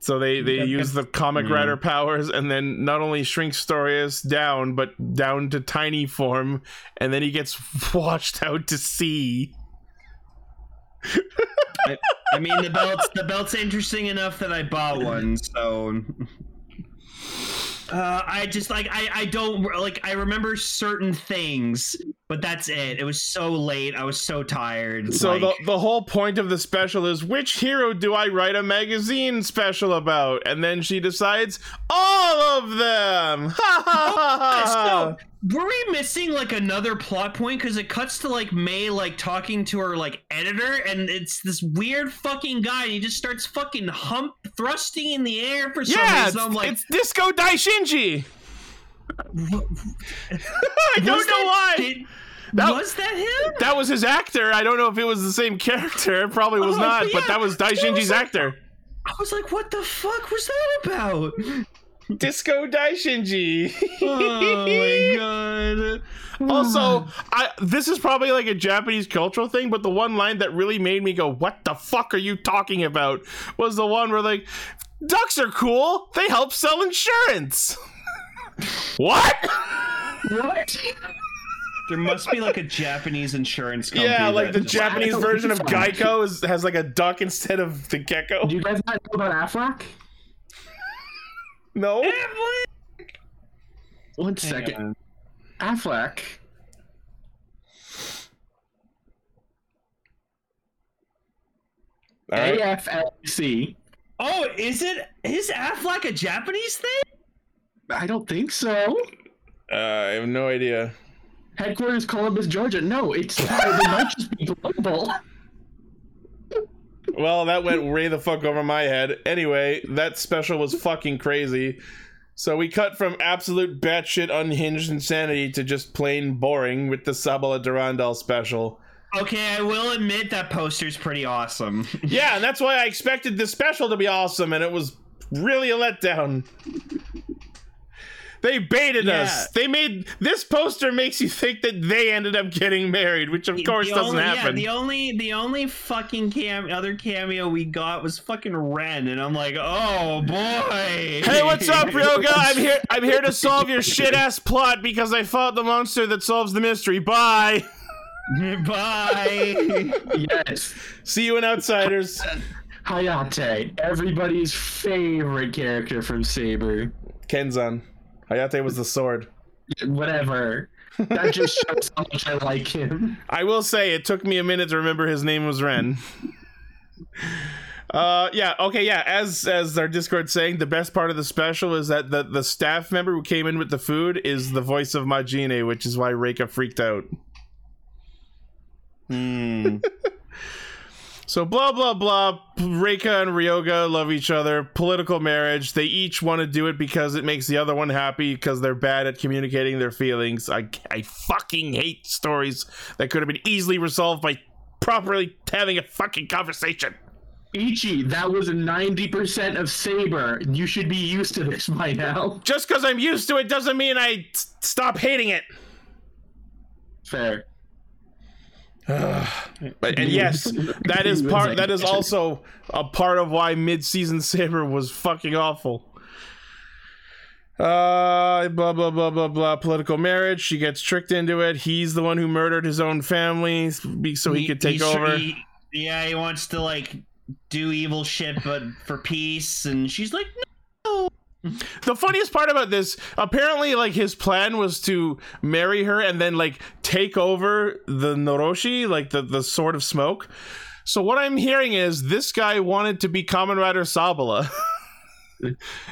So they use the comic writer powers, and then not only shrinks Storius down, but down to tiny form, and then he gets washed out to sea. I mean, the belt's interesting enough that I bought one, so... I just, like, I don't, like, I remember certain things, but that's it. It was so late. I was so tired. So like, the whole point of the special is, which hero do I write a magazine special about? And then she decides, all of them! Ha ha ha ha! Were we missing, like, another plot point? Because it cuts to, like, May, like, talking to her, like, editor, and it's this weird fucking guy, and he just starts fucking thrusting in the air for some reason. I'm like, it's Disco Daishinji! I don't know why! Was that him? That was his actor. I don't know if it was the same character. It probably was not, but that was Daishinji's actor. I was like, what the fuck was that about? Disco Daishinji. Oh my god. Also, this is probably like a Japanese cultural thing, but the one line that really made me go, what the fuck are you talking about? Was the one where, like, ducks are cool. They help sell insurance. What? What? There must be, like, a Japanese insurance company. Yeah, like the Japanese version of Geico has like a duck instead of the gecko. Do you guys not know about Aflac? No. Aflac. One second. Yeah. Aflac. Right. AFLC. Oh, is Aflac a Japanese thing? I don't think so. I have no idea. Headquarters Columbus, Georgia. No, it might just be global. Well, that went way the fuck over my head. Anyway, that special was fucking crazy. So we cut from absolute batshit unhinged insanity to just plain boring with the Sabala Durandal special. Okay, I will admit that poster's pretty awesome. Yeah, and that's why I expected this special to be awesome, and it was really a letdown. They baited us. They made this poster makes you think that they ended up getting married, which of course doesn't happen. Yeah, the only fucking other cameo we got was fucking Ren, and I'm like, oh boy. Hey, what's up, Ryoga? I'm here to solve your shit ass plot because I fought the monster that solves the mystery. Bye. Bye. Yes. See you in Outsiders. Hayate, everybody's favorite character from Saber. Kenzan. Hayate was the sword. Whatever. That just shows how much I like him. I will say it took me a minute to remember his name was Ren. As our Discord's saying, the best part of the special is that the staff member who came in with the food is the voice of Majine, which is why Reika freaked out. So blah blah blah. Reika and Ryoga love each other. Political marriage. They each want to do it because it makes the other one happy because they're bad at communicating their feelings. I fucking hate stories that could have been easily resolved by properly having a fucking conversation. Ichi, that was 90% of Saber. You should be used to this by now. Just because I'm used to it doesn't mean I stop hating it. Fair. And yes, that is also a part of why mid-season Saber was fucking awful. Blah blah blah blah blah. Political marriage. She gets tricked into it. He's the one who murdered his own family so he could take over. He wants to like do evil shit, but for peace. And she's like, no. The funniest part about this, apparently, like, his plan was to marry her and then, like, take over the Noroshi, like, the Sword of Smoke. So what I'm hearing is this guy wanted to be Kamen Rider Sabala.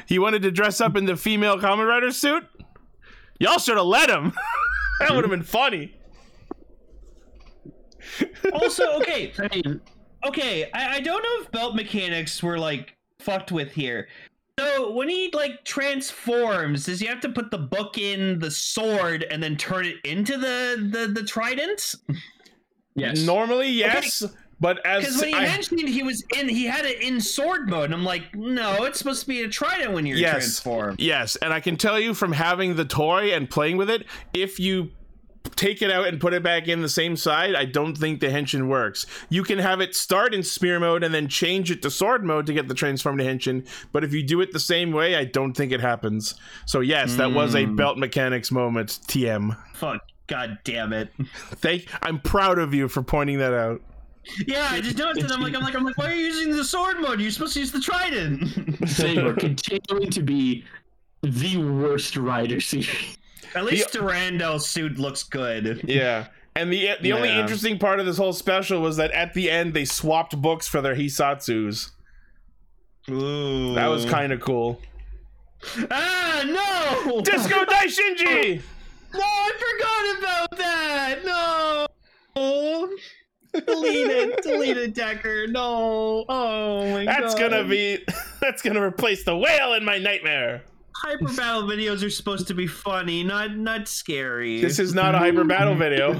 He wanted to dress up in the female Kamen Rider suit? Y'all should have let him. That would have been funny. Also, okay, I don't know if belt mechanics were, like, fucked with here. So when he like transforms, does he have to put the book in the sword and then turn it into the trident? Yes. Normally, yes. Okay. But as because when he mentioned he had it in sword mode, and I'm like, no, it's supposed to be a trident when you're transformed. Yes, and I can tell you from having the toy and playing with it, if you take it out and put it back in the same side, I don't think the henshin works. You can have it start in spear mode and then change it to sword mode to get the transformed henshin, but if you do it the same way, I don't think it happens. So yes, that was a belt mechanics moment. TM. Fuck, god damn it. I'm proud of you for pointing that out. Yeah, I just noticed it. I'm like, why are you using the sword mode? You're supposed to use the trident. Saber continuing to be the worst rider series. At least Durandel's suit looks good. Yeah. And the only interesting part of this whole special was that at the end, they swapped books for their Hisatsus. Ooh. That was kind of cool. Ah, no! Disco Daishinji! No, I forgot about that! No! Oh. Delete it, Decker. No. Oh, my God. That's gonna replace the whale in my nightmare. Hyper battle videos are supposed to be funny, not scary. This is not a hyper battle video.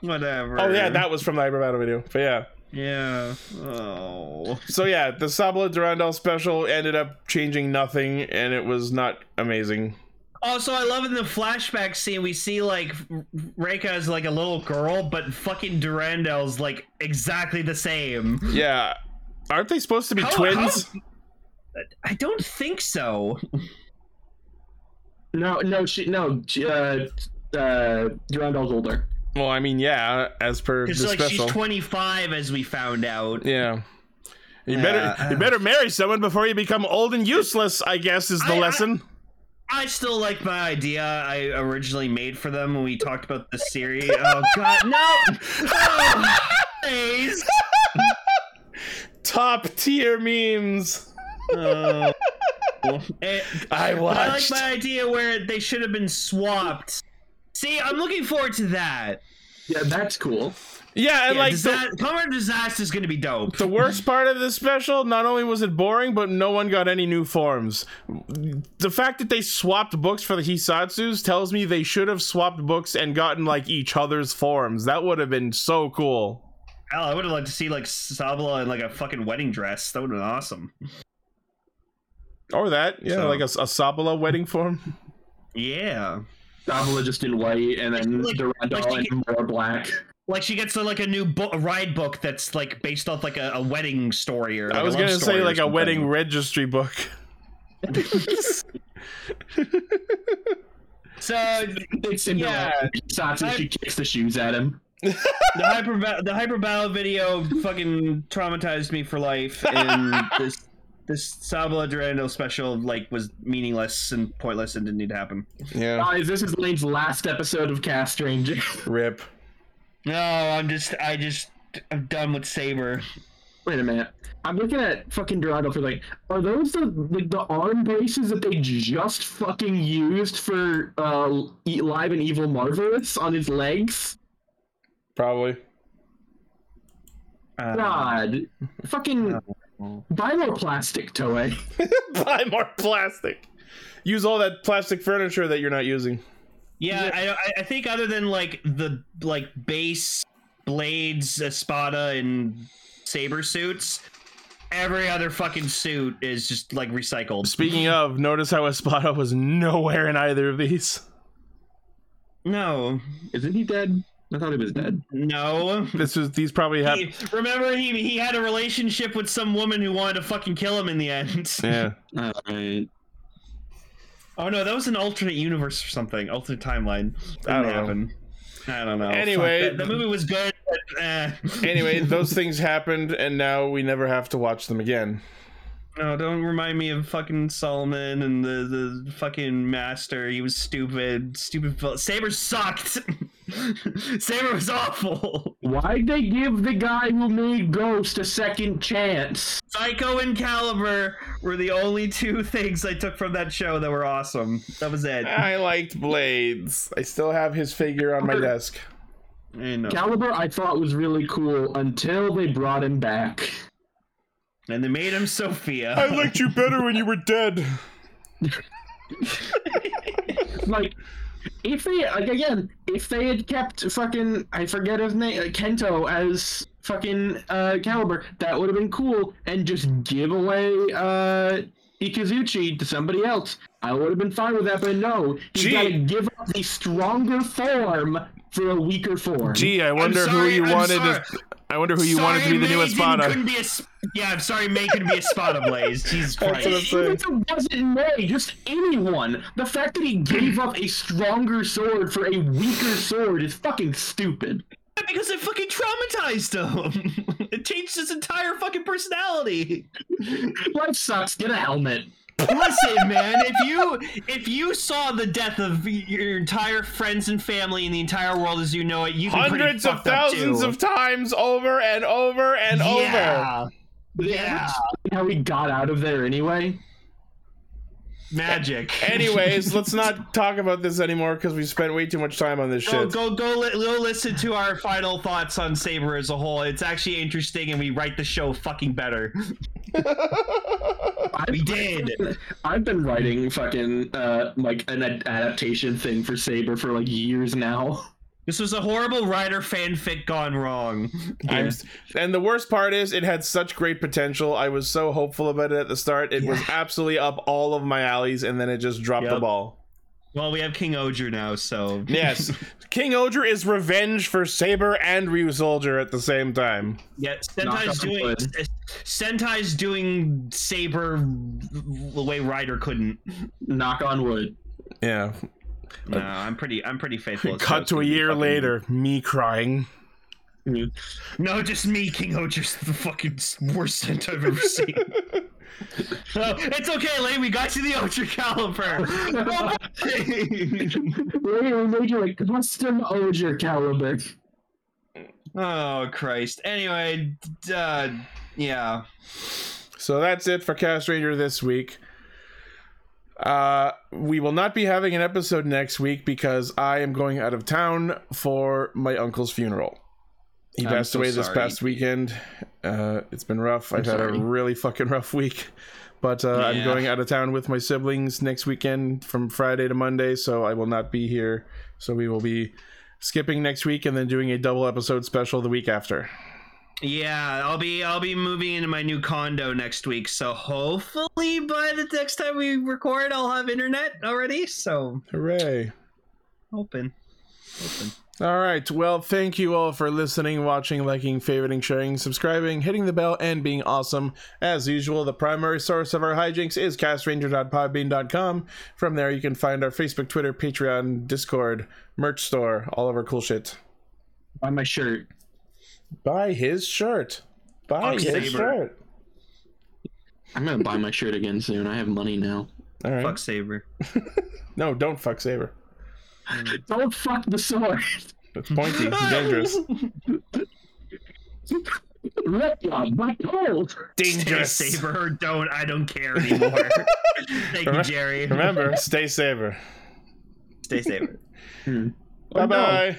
Whatever. Oh yeah, that was from the hyper battle video. But yeah. Yeah. Oh. So yeah, the Sabala Durandal special ended up changing nothing, and it was not amazing. Also, I love in the flashback scene we see like Reika is like a little girl, but fucking Durandal's like exactly the same. Yeah. Aren't they supposed to be twins? I don't think so. No, Durandal's older. Well, I mean, yeah, as per the like special. She's 25 as we found out. Yeah. You better marry someone before you become old and useless, I guess, is the lesson. I still like my idea I originally made for them when we talked about the series. Oh, God, no! Oh, please! Top tier memes. I like my idea where they should have been swapped. See, I'm looking forward to that. Yeah, that's cool. Yeah, and yeah, like Plumber Disaster is going to be dope. The worst part of this special, not only was it boring, but no one got any new forms. The fact that they swapped books for the Hisatsus tells me they should have swapped books and gotten like each other's forms. That would have been so cool. I would have liked to see like Sabala in like a fucking wedding dress. That would have been awesome. Or that, yeah, so, like a Sabala wedding form. Yeah. Sabala just in white, and then like, Durandal like in more black. Like she gets like a new ride book that's like based off like a wedding story or. Like I was gonna say like a wedding registry book. So it's in she kicks the shoes at him. The hyperbow video fucking traumatized me for life, and this Sabala Durandal special like was meaningless and pointless and didn't need to happen. Yeah, guys, this is Lane's last episode of Cast Ranger. Rip. No, I'm done with Saber. Wait a minute. I'm looking at fucking Durandal for like, are those the arm bases that they just fucking used for Live and Evil Marvelous on his legs? Probably. God. Fucking buy more plastic, Toei. Buy more plastic. Use all that plastic furniture that you're not using. Yeah, I think other than like the like base blades, Espada, and Saber suits, every other fucking suit is just like recycled. Speaking of, notice how Espada was nowhere in either of these. No, isn't he dead? I thought he was dead. No, these probably happened. Remember, he had a relationship with some woman who wanted to fucking kill him in the end. Yeah. All right. Oh no, that was an alternate universe or something, alternate timeline. I don't know. Anyway, the movie was good. But, Anyway, those things happened, and now we never have to watch them again. No, don't remind me of fucking Solomon and the fucking Master. He was stupid. Saber sucked. Saber was awful. Why'd they give the guy who made Ghost a second chance? Psycho and Calibur were the only two things I took from that show that were awesome. That was it. I liked Blades. I still have his figure on my desk. Calibur I thought was really cool until they brought him back. And they made him Sophia. I liked you better when you were dead. Like... If they had kept fucking, I forget his name, Kento as fucking Calibur, that would have been cool, and just give away Ikazuchi to somebody else. I would have been fine with that, but no, you gotta give up the stronger form for a weaker form. Gee, I wonder who you wanted to be the new Espada. I'm sorry, May couldn't be Espada Blaze. Jesus Christ. Even if it wasn't May, just anyone. The fact that he gave up a stronger sword for a weaker sword is fucking stupid. Because it fucking traumatized him. It changed his entire fucking personality. Life sucks. Get a helmet. Listen, man, if you saw the death of your entire friends and family and the entire world as you know it, you hundreds of thousands of times over and over and over. Yeah. How we got out of there anyway? Magic. Anyways, let's not talk about this anymore because we spent way too much time on this shit. Go listen to our final thoughts on Saber as a whole. It's actually interesting and we write the show fucking better. I've been writing fucking like an adaptation thing for Saber for like years now. This was a horrible writer fanfic gone wrong. Yeah. And the worst part is it had such great potential. I was so hopeful about it at the start. It was absolutely up all of my alleys, and then it just dropped the ball. Well, we have King Ohger now, so yes, King Ohger is revenge for Saber and Ryu Soldier at the same time. Yeah, Sentai's doing Saber the way Ryder couldn't. Knock on wood. Yeah. No, I'm pretty faithful. Cut to a year later, me crying. No, just me. King Ohger's the fucking worst Sentai I've ever seen. So, it's okay, Lane. We got you the Ohger Calibur. Lane, we made you a custom Ohger Calibur. Oh Christ! Anyway, yeah. So that's it for Cast Ranger this week. We will not be having an episode next week because I am going out of town for my uncle's funeral. He passed away this past weekend. It's been rough. I've had a really fucking rough week, but I'm going out of town with my siblings next weekend from Friday to Monday, so I will not be here. So we will be skipping next week and then doing a double episode special the week after. Yeah, I'll be moving into my new condo next week, so hopefully by the next time we record, I'll have internet already. So hooray! Open. All right. Well, thank you all for listening, watching, liking, favoriting, sharing, subscribing, hitting the bell, and being awesome. As usual, the primary source of our hijinks is castranger.podbean.com. From there, you can find our Facebook, Twitter, Patreon, Discord, merch store, all of our cool shit. Buy my shirt. Buy his shirt. Buy his shirt. I'm going to buy my shirt again soon. I have money now. All right. Fuck Saber. No, don't fuck Saber. Don't fuck the sword. It's pointy. Dangerous. Rip on my cold. Dangerous. Stay Saber or don't. I don't care anymore. Thank you, Jerry. Remember, stay Saber. Bye bye.